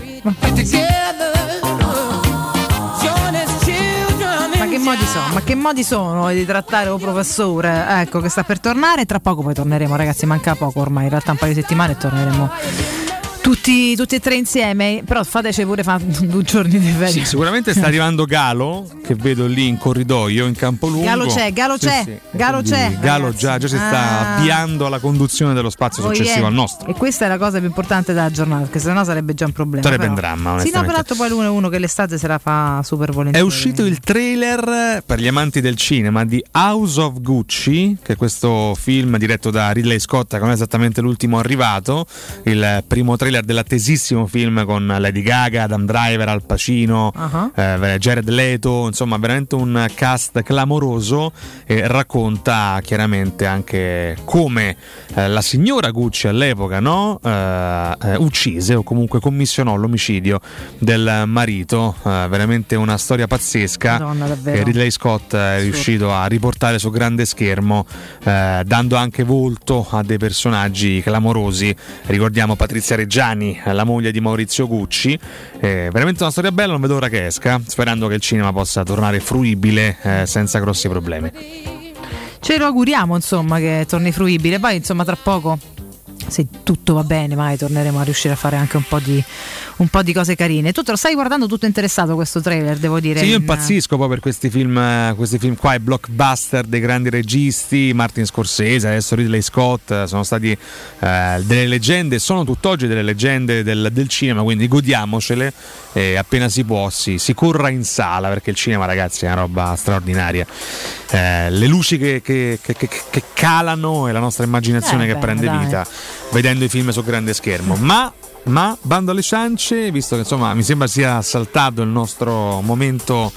Ma che modi sono di trattare un professore, ecco, che sta per tornare. Tra poco poi torneremo, ragazzi, manca poco ormai, in realtà un paio di settimane e torneremo tutti e tre insieme, però fateci pure 2 giorni di ferie. Sì, sicuramente sta arrivando Galo, che vedo lì in corridoio, in Campolungo. Galo c'è. Galo già si sta avviando alla conduzione dello spazio successivo al nostro. E questa è la cosa più importante da aggiornare, perché sennò sarebbe già un problema. Sarebbe un dramma, onestamente. Sì, no, peraltro poi l'1-1 che l'estate se la fa super volentieri. È uscito il trailer, per gli amanti del cinema, di House of Gucci, che è questo film diretto da Ridley Scott, che non è esattamente l'ultimo arrivato, il primo trailer dell'attesissimo film con Lady Gaga, Adam Driver, Al Pacino, Jared Leto, insomma veramente un cast clamoroso, e racconta chiaramente anche come la signora Gucci all'epoca uccise o comunque commissionò l'omicidio del marito, veramente una storia pazzesca. Madonna, che Ridley Scott è riuscito a riportare su grande schermo, dando anche volto a dei personaggi clamorosi. Ricordiamo Patrizia Reggiani, la moglie di Maurizio Gucci, veramente una storia bella, non vedo l'ora che esca, sperando che il cinema possa tornare fruibile senza grossi problemi. Ce lo auguriamo, insomma, che torni fruibile. Poi insomma tra poco, se tutto va bene, mai torneremo a riuscire a fare anche un po' di cose carine. Tu te lo stai guardando tutto interessato questo trailer, devo dire. Sì, io impazzisco poi per questi film qua, i blockbuster dei grandi registi. Martin Scorsese, adesso Ridley Scott, sono stati delle leggende, sono tutt'oggi delle leggende del cinema, quindi godiamocele e appena si può si corra in sala, perché il cinema, ragazzi, è una roba straordinaria. Le luci che calano e la nostra immaginazione che prende vita vedendo i film su grande schermo. Ma bando alle ciance, visto che insomma mi sembra sia saltato il nostro momento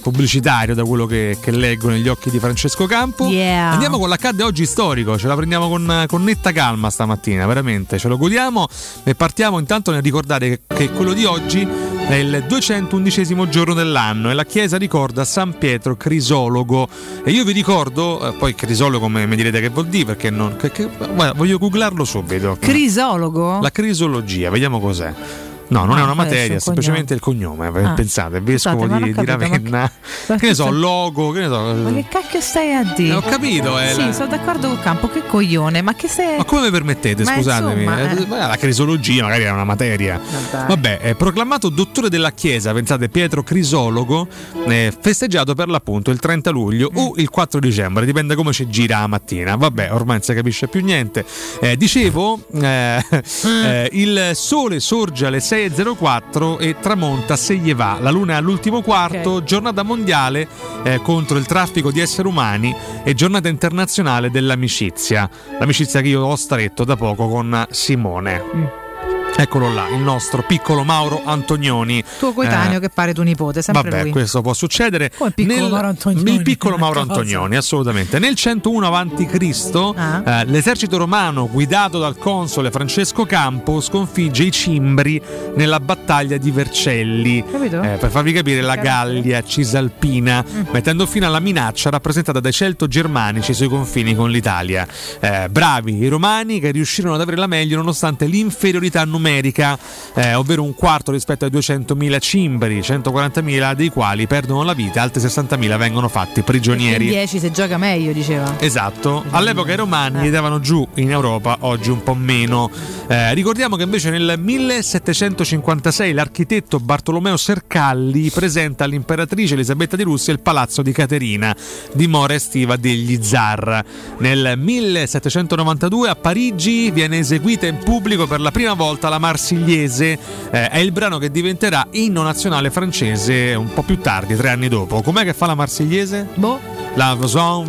pubblicitario, da quello che leggo negli occhi di Francesco Campo. Andiamo con l'accadde oggi storico, ce la prendiamo con netta calma stamattina, veramente ce lo godiamo, e partiamo intanto nel ricordare che quello di oggi è il 211° giorno dell'anno e la Chiesa ricorda San Pietro Crisologo. E io vi ricordo, poi Crisologo mi direte che vuol dire, perché non. Guarda, voglio googlarlo subito. Crisologo? La crisologia, vediamo cos'è. No, non è una materia, è semplicemente il cognome. Pensate, vescovo di Ravenna. Che ne so, logo, che ne so. Ma che cacchio stai a dire? Ho capito. Sì, sono d'accordo con Campo, che coglione. Ma come vi permettete, scusatemi? La crisologia magari era una materia. Vabbè, è proclamato dottore della Chiesa, pensate, Pietro Crisologo, festeggiato per l'appunto il 30 luglio o il 4 dicembre, dipende come ci gira la mattina. Vabbè, ormai non si capisce più niente. Dicevo, il sole sorge alle 6:04 e tramonta se gli va, la luna è all'ultimo quarto, okay. Giornata mondiale contro il traffico di esseri umani e giornata internazionale dell'amicizia, l'amicizia che io ho stretto da poco con Simone. Eccolo là, il nostro piccolo Mauro Antognoni, tuo coetaneo, che pare tuo nipote, sempre vabbè, lui. Questo può succedere. Come piccolo Mauro Antognoni, assolutamente. Nel 101 a.C. l'esercito romano guidato dal console Francesco Campo sconfigge i Cimbri nella battaglia di Vercelli, per farvi capire la Gallia cisalpina, mettendo fine alla minaccia rappresentata dai Celto-Germanici sui confini con l'Italia. Bravi i romani, che riuscirono ad avere la meglio nonostante l'inferiorità numerica, ovvero un quarto rispetto ai 200.000 cimbri, 140.000 dei quali perdono la vita, altri 60.000 vengono fatti prigionieri. 10 se gioca meglio, diceva. Esatto, all'epoca i romani li davano giù in Europa, oggi un po' meno. Ricordiamo che invece nel 1756 l'architetto Bartolomeo Cercalli presenta all'imperatrice Elisabetta di Russia il palazzo di Caterina, dimora estiva degli zar. Nel 1792 a Parigi viene eseguita in pubblico per la prima volta la Marsigliese, è il brano che diventerà inno nazionale francese un po' più tardi, 3 anni dopo. Com'è che fa la Marsigliese? La François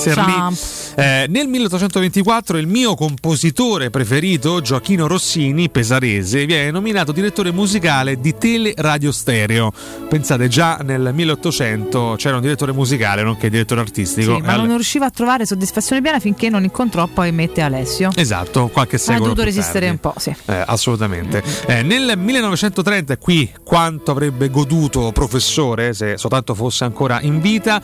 Serli. Nel 1824 il mio compositore preferito, Gioachino Rossini, pesarese, viene nominato direttore musicale di Tele Radio Stereo. Pensate, già nel 1800 c'era un direttore musicale nonché direttore artistico. Sì, ma non riusciva a trovare soddisfazione piena finché non incontrò poi Mette Alessio. Esatto, qualche secolo. Ha dovuto resistere tardi. Un po', sì. Assolutamente. Nel 1930, qui quanto avrebbe goduto Professore se soltanto fosse ancora in vita,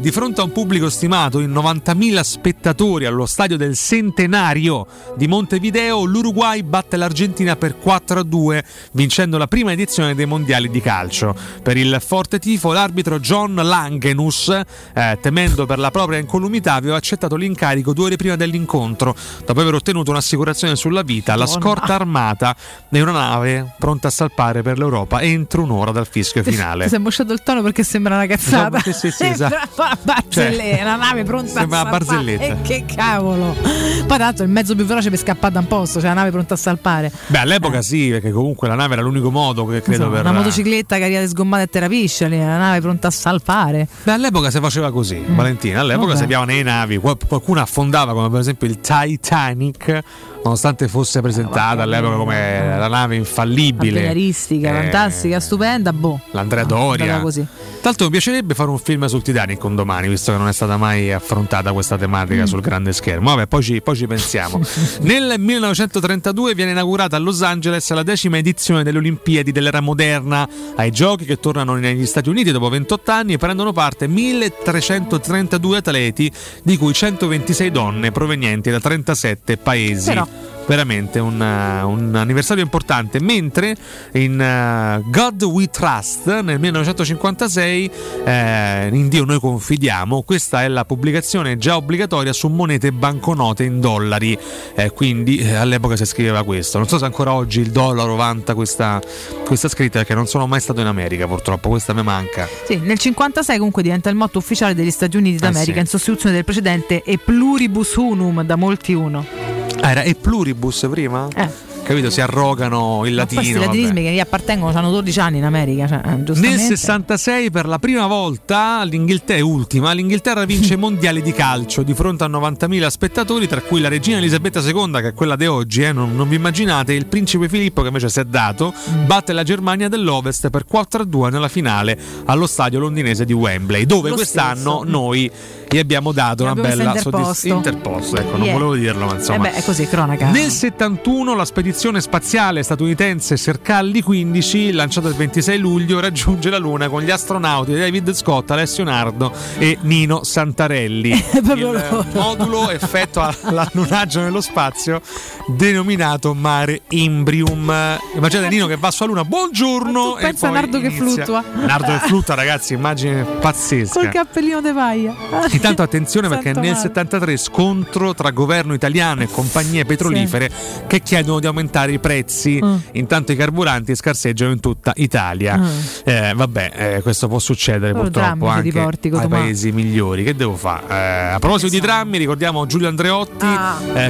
di fronte a un pubblico stimato in 90.000 spettatori allo stadio del Centenario di Montevideo, l'Uruguay batte l'Argentina per 4-2, vincendo la prima edizione dei mondiali di calcio. Per il forte tifo, l'arbitro John Langenus, temendo per la propria incolumità, aveva accettato l'incarico 2 ore prima dell'incontro, dopo aver ottenuto un'assicurazione sulla vita, la scorta armata e una nave pronta a salpare per l'Europa entro un'ora dal fischio finale. Ti sei mosciato il tono perché sembra una cazzata. Barzelletta, una nave pronta a salpare. E che cavolo! Poi tanto il mezzo più veloce per scappare da un posto, cioè la nave pronta a salpare. Beh, all'epoca sì, perché comunque la nave era l'unico modo che credo per una motocicletta che arriva di sgommata e te la piscia lì, la nave pronta a salpare. Beh, all'epoca si faceva così, Valentina. All'epoca si avviavano le navi, qualcuno affondava, come per esempio il Titanic, nonostante fosse presentata all'epoca come la nave infallibile, avveniristica, fantastica, stupenda, l'Andrea Doria. Così. Tanto mi piacerebbe fare un film sul Titanic un domani, visto che non è stata mai affrontata questa tematica sul grande schermo. Vabbè, poi ci pensiamo. Nel 1932 viene inaugurata a Los Angeles la 10ª edizione delle Olimpiadi dell'era moderna, ai giochi che tornano negli Stati Uniti dopo 28 anni e prendono parte 1332 atleti, di cui 126 donne provenienti da 37 paesi. Però. Veramente un anniversario importante. Mentre in God We Trust nel 1956, in Dio noi confidiamo, questa è la pubblicazione già obbligatoria su monete e banconote in dollari, quindi all'epoca si scriveva questo. Non so se ancora oggi il dollaro vanta questa scritta, perché non sono mai stato in America, purtroppo questa mi manca. Sì, nel 56 comunque diventa il motto ufficiale degli Stati Uniti d'America, in sostituzione del precedente E pluribus unum, da molti uno. Era E pluribus prima? Capito, si arrogano il latino. Questi latinismi che gli appartengono hanno 12 anni in America, cioè, giustamente. Nel 66 per la prima volta l'Inghilterra vince i mondiali di calcio di fronte a 90.000 spettatori, tra cui la regina Elisabetta II, che è quella di oggi, non vi immaginate, e il principe Filippo, che invece si è dato, batte la Germania dell'Ovest per 4-2 nella finale allo stadio londinese di Wembley, dove quest'anno noi gli abbiamo dato una bella soddisfazione. Interposto, ecco, non volevo dirlo, ma insomma. È così, cronaca. Nel 71 la spedizione spaziale statunitense Cercalli 15, lanciata il 26 luglio, raggiunge la Luna con gli astronauti David Scott, Alessio Nardo e Nino Santarelli. Il modulo effettua l'allunaggio nello spazio, denominato Mare Imbrium. Immaginate Nino che va sulla Luna, buongiorno, tu e pensa poi Nardo inizia. Che fluttua. Nardo che flutta, ragazzi, immagine pazzesca. Col cappellino de paglia. Intanto attenzione, perché nel 73 scontro tra governo italiano e compagnie petrolifere che chiedono di aumentare i prezzi, intanto i carburanti scarseggiano in tutta Italia. Questo può succedere purtroppo anche ai paesi migliori. Che devo fare? A proposito di drammi, ricordiamo Giulio Andreotti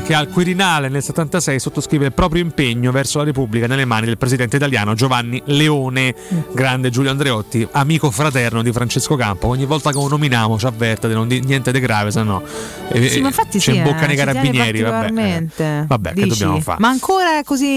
che al Quirinale nel 76 sottoscrive il proprio impegno verso la Repubblica nelle mani del presidente italiano Giovanni Leone. Grande Giulio Andreotti, amico fraterno di Francesco Campo, ogni volta che lo nominiamo ci avverte di non di niente di grave, se no ci imboccano i carabinieri. Vabbè, che dobbiamo fare? Ma ancora così.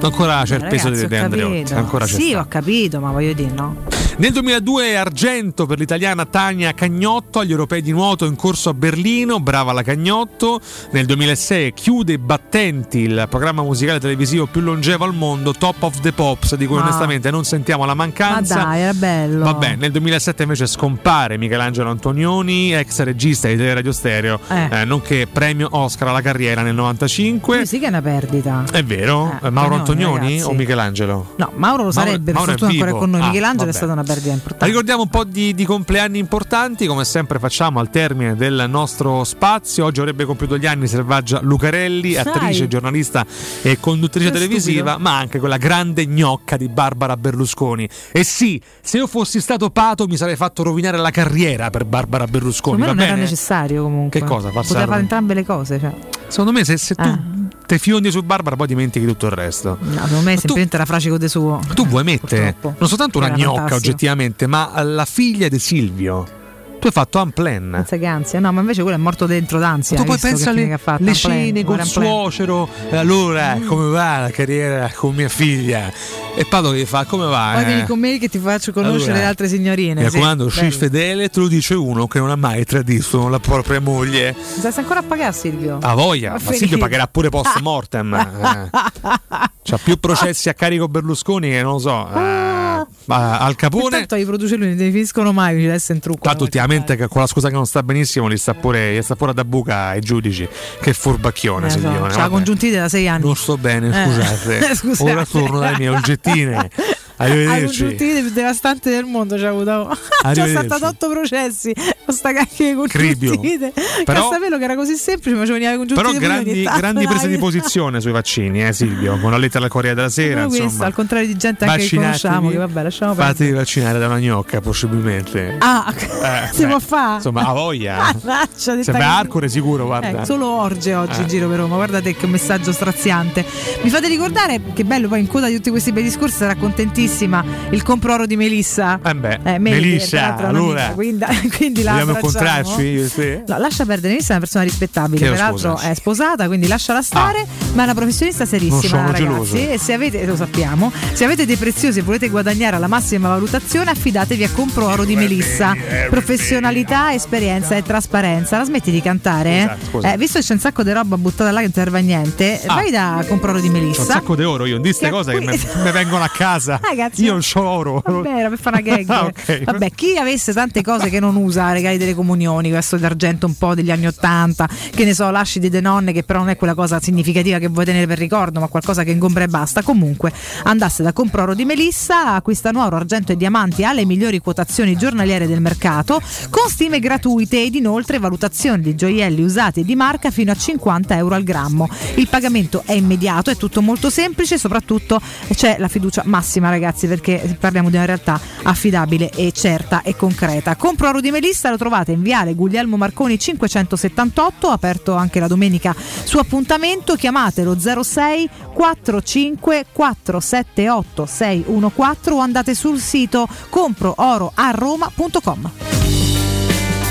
Ancora c'è il peso di De Andreotti. Sì, ho capito, ma voglio dire, no. Nel 2002 argento per l'italiana Tania Cagnotto agli europei di nuoto in corso a Berlino. Brava la Cagnotto. Nel 2006 chiude battenti il programma musicale televisivo più longevo al mondo, Top of the Pops, di cui onestamente non sentiamo la mancanza. Ma dai, era bello. Vabbè, nel 2007 invece scompare Michelangelo Antonioni, ex regista di Teleradio Stereo, nonché premio Oscar alla carriera nel 95. Sì che è una perdita. È vero, Mauro Antonioni, ragazzi. O Michelangelo? No, Mauro lo sarebbe, Mauro per fortuna ancora con noi. Michelangelo è stata una perdita importante. Ricordiamo un po' di compleanni importanti, come sempre facciamo al termine del nostro spazio. Oggi avrebbe compiuto gli anni Selvaggia Lucarelli, attrice, giornalista e conduttrice televisiva, ma anche quella grande gnocca di Barbara Berlusconi. E sì, se io fossi stato Pato mi sarei fatto rovinare la carriera per Barbara Berlusconi. Ma non era necessario comunque. Che cosa? Poteva fare entrambe le cose, cioè. Secondo me se tu te fiondi su Barbara poi dimentichi tutto il resto. No, secondo me semplicemente era fracico de suo. Tu vuoi mettere non soltanto una gnocca oggettivamente, ma la figlia di Silvio. tu hai fatto un plan. Anzi, no, ma invece quello è morto dentro d'ansia. Tu poi pensa alle scene con suocero, allora come va la carriera con mia figlia, e Paolo che fa come va? Poi vieni con me che ti faccio conoscere allora le altre signorine. Mi raccomando, sì, sci fedele, te lo dice uno che non ha mai tradito la propria moglie. Sta ancora a pagare Silvio? Ha voglia, ma Silvio pagherà pure post mortem. C'ha più processi a carico Berlusconi che non lo so. Al Capone. Intanto li produce lui, non li finiscono mai, ci resta in trucco. Tanto ultimamente con la scusa che non sta benissimo gli sta pure da buca ai giudici. Che furbacchione, signore. C'ha la congiuntivite da 6 anni. Non sto bene, scusate. Scusate. Ora torno dalle mie oggettine. Arrivederci. La congiuntivite più devastante del mondo ci ha avuto. C'ha 78 processi. Sta cacchio di congiuntivite. Però sapevo che era così semplice, ma ci veniva congiuntivite. Però grandi prese di posizione sui vaccini, Silvio, con la lettera alla Corriere della Sera, insomma. Questo, al contrario di gente anche che conosciamo, che vabbè, lasciamo perdere. Fatevi vaccinare da una gnocca, possibilmente. Si può fare? Insomma, a voglia. Sembra Arcore sicuro, guarda. Solo orge oggi in giro per Roma. Guardate che messaggio straziante. Mi fate ricordare che bello, poi in coda di tutti questi bei discorsi sarà contentissima il comproro di Melissa. Melissa, allora. Quindi la dobbiamo incontrarci io e te. No, lascia perdere, Melissa è una persona rispettabile, peraltro è sposata, quindi lasciala stare, ma è una professionista serissima, ragazzi, geloso. E se avete, lo sappiamo, se avete dei preziosi e volete guadagnare alla massima valutazione, affidatevi a Comproro di Melissa. Professionalità, esperienza e trasparenza. La smetti di cantare? Esatto, visto che c'è un sacco di roba buttata là che non serve a niente, vai da Comproro di Melissa. C'è un sacco di oro, io non di queste cose qui... che mi vengono a casa. Ragazzi, io non c'ho oro. Vabbè, era per fare una gag. Okay. Vabbè, chi avesse tante cose che non usa, regali delle comunioni, questo d'argento un po' degli anni 80, che ne so, lasci delle nonne, che però non è quella cosa significativa che vuoi tenere per ricordo, ma qualcosa che ingombra e basta, comunque andasse da Comproro di Melissa, acquistano oro, argento e diamanti alle migliori quotazioni giornaliere del mercato, con stime gratuite ed inoltre valutazioni di gioielli usati e di marca fino a 50 euro al grammo. Il pagamento è immediato, è tutto molto semplice, soprattutto c'è la fiducia massima, ragazzi, perché parliamo di una realtà affidabile e certa e concreta. Comproro di Melissa lo trovate in Viale Guglielmo Marconi 578, aperto anche la domenica su appuntamento. Chiamatelo 06 45 478 614 o andate sul sito comprooroaroma.com.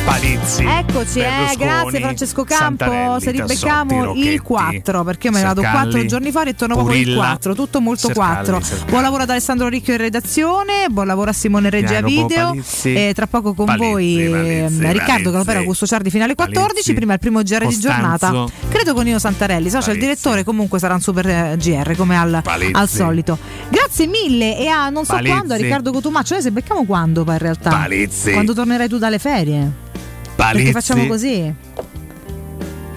Palizzi, eccoci, grazie Francesco Campo. Se ribeccamo il 4, perché io me ne vado 4 giorni fa e torno proprio il 4, tutto molto Cercalli, 4. Cercalli. Buon lavoro ad Alessandro Ricchio in redazione, buon lavoro a Simone Reggia Video. E tra poco con Palizzi, voi Palizzi, Riccardo Calopera, Augusto Ciardi fino alle 14. Palizzi, prima il primo GR Costanzo, di giornata, credo con Nino Santarelli. So, c'è il direttore, comunque sarà un super GR come al solito. Grazie mille e a non so Palizzi, quando a Riccardo Cotumaccio. Se beccamo quando in realtà? Palizzi. Quando tornerai tu dalle ferie? Palizzi. Perché facciamo così?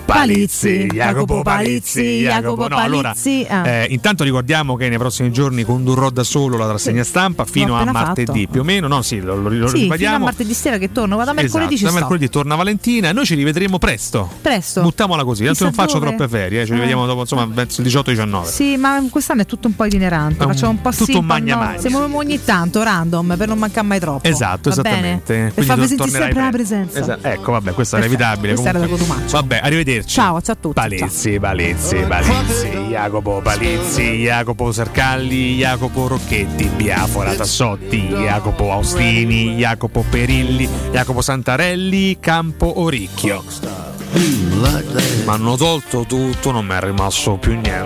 Palizzi, Jacopo Palizzi, Jacopo Palizzi. No, allora, intanto ricordiamo che nei prossimi giorni condurrò da solo la rassegna stampa fino a martedì, fatto, più o meno. No, sì, lo ripetiamo. Fino a martedì sera che torno, vado a mercoledì. Esatto, da mercoledì torna Valentina. Noi ci rivedremo presto. Buttiamola così. Tanto non faccio troppe ferie. Ci rivediamo dopo, insomma, verso il 18-19. Sì, ma quest'anno è tutto un po' itinerante. Facciamo un po' tutto magna. Se muoviamo ogni tanto, random, per non mancare mai troppo. Esatto, esattamente. Per farvi sentire sempre la presenza. Esatto. Ecco, vabbè, questo era evitabile. Vabbè, arrivederci. Ciao a tutti. Palizzi, Jacopo Cercalli, Jacopo Rocchetti, Biafora, Tassotti, Jacopo Austini, Jacopo Perilli, Jacopo Santarelli, Campo Oricchio. Ma hanno tolto tutto, non mi è rimasto più niente.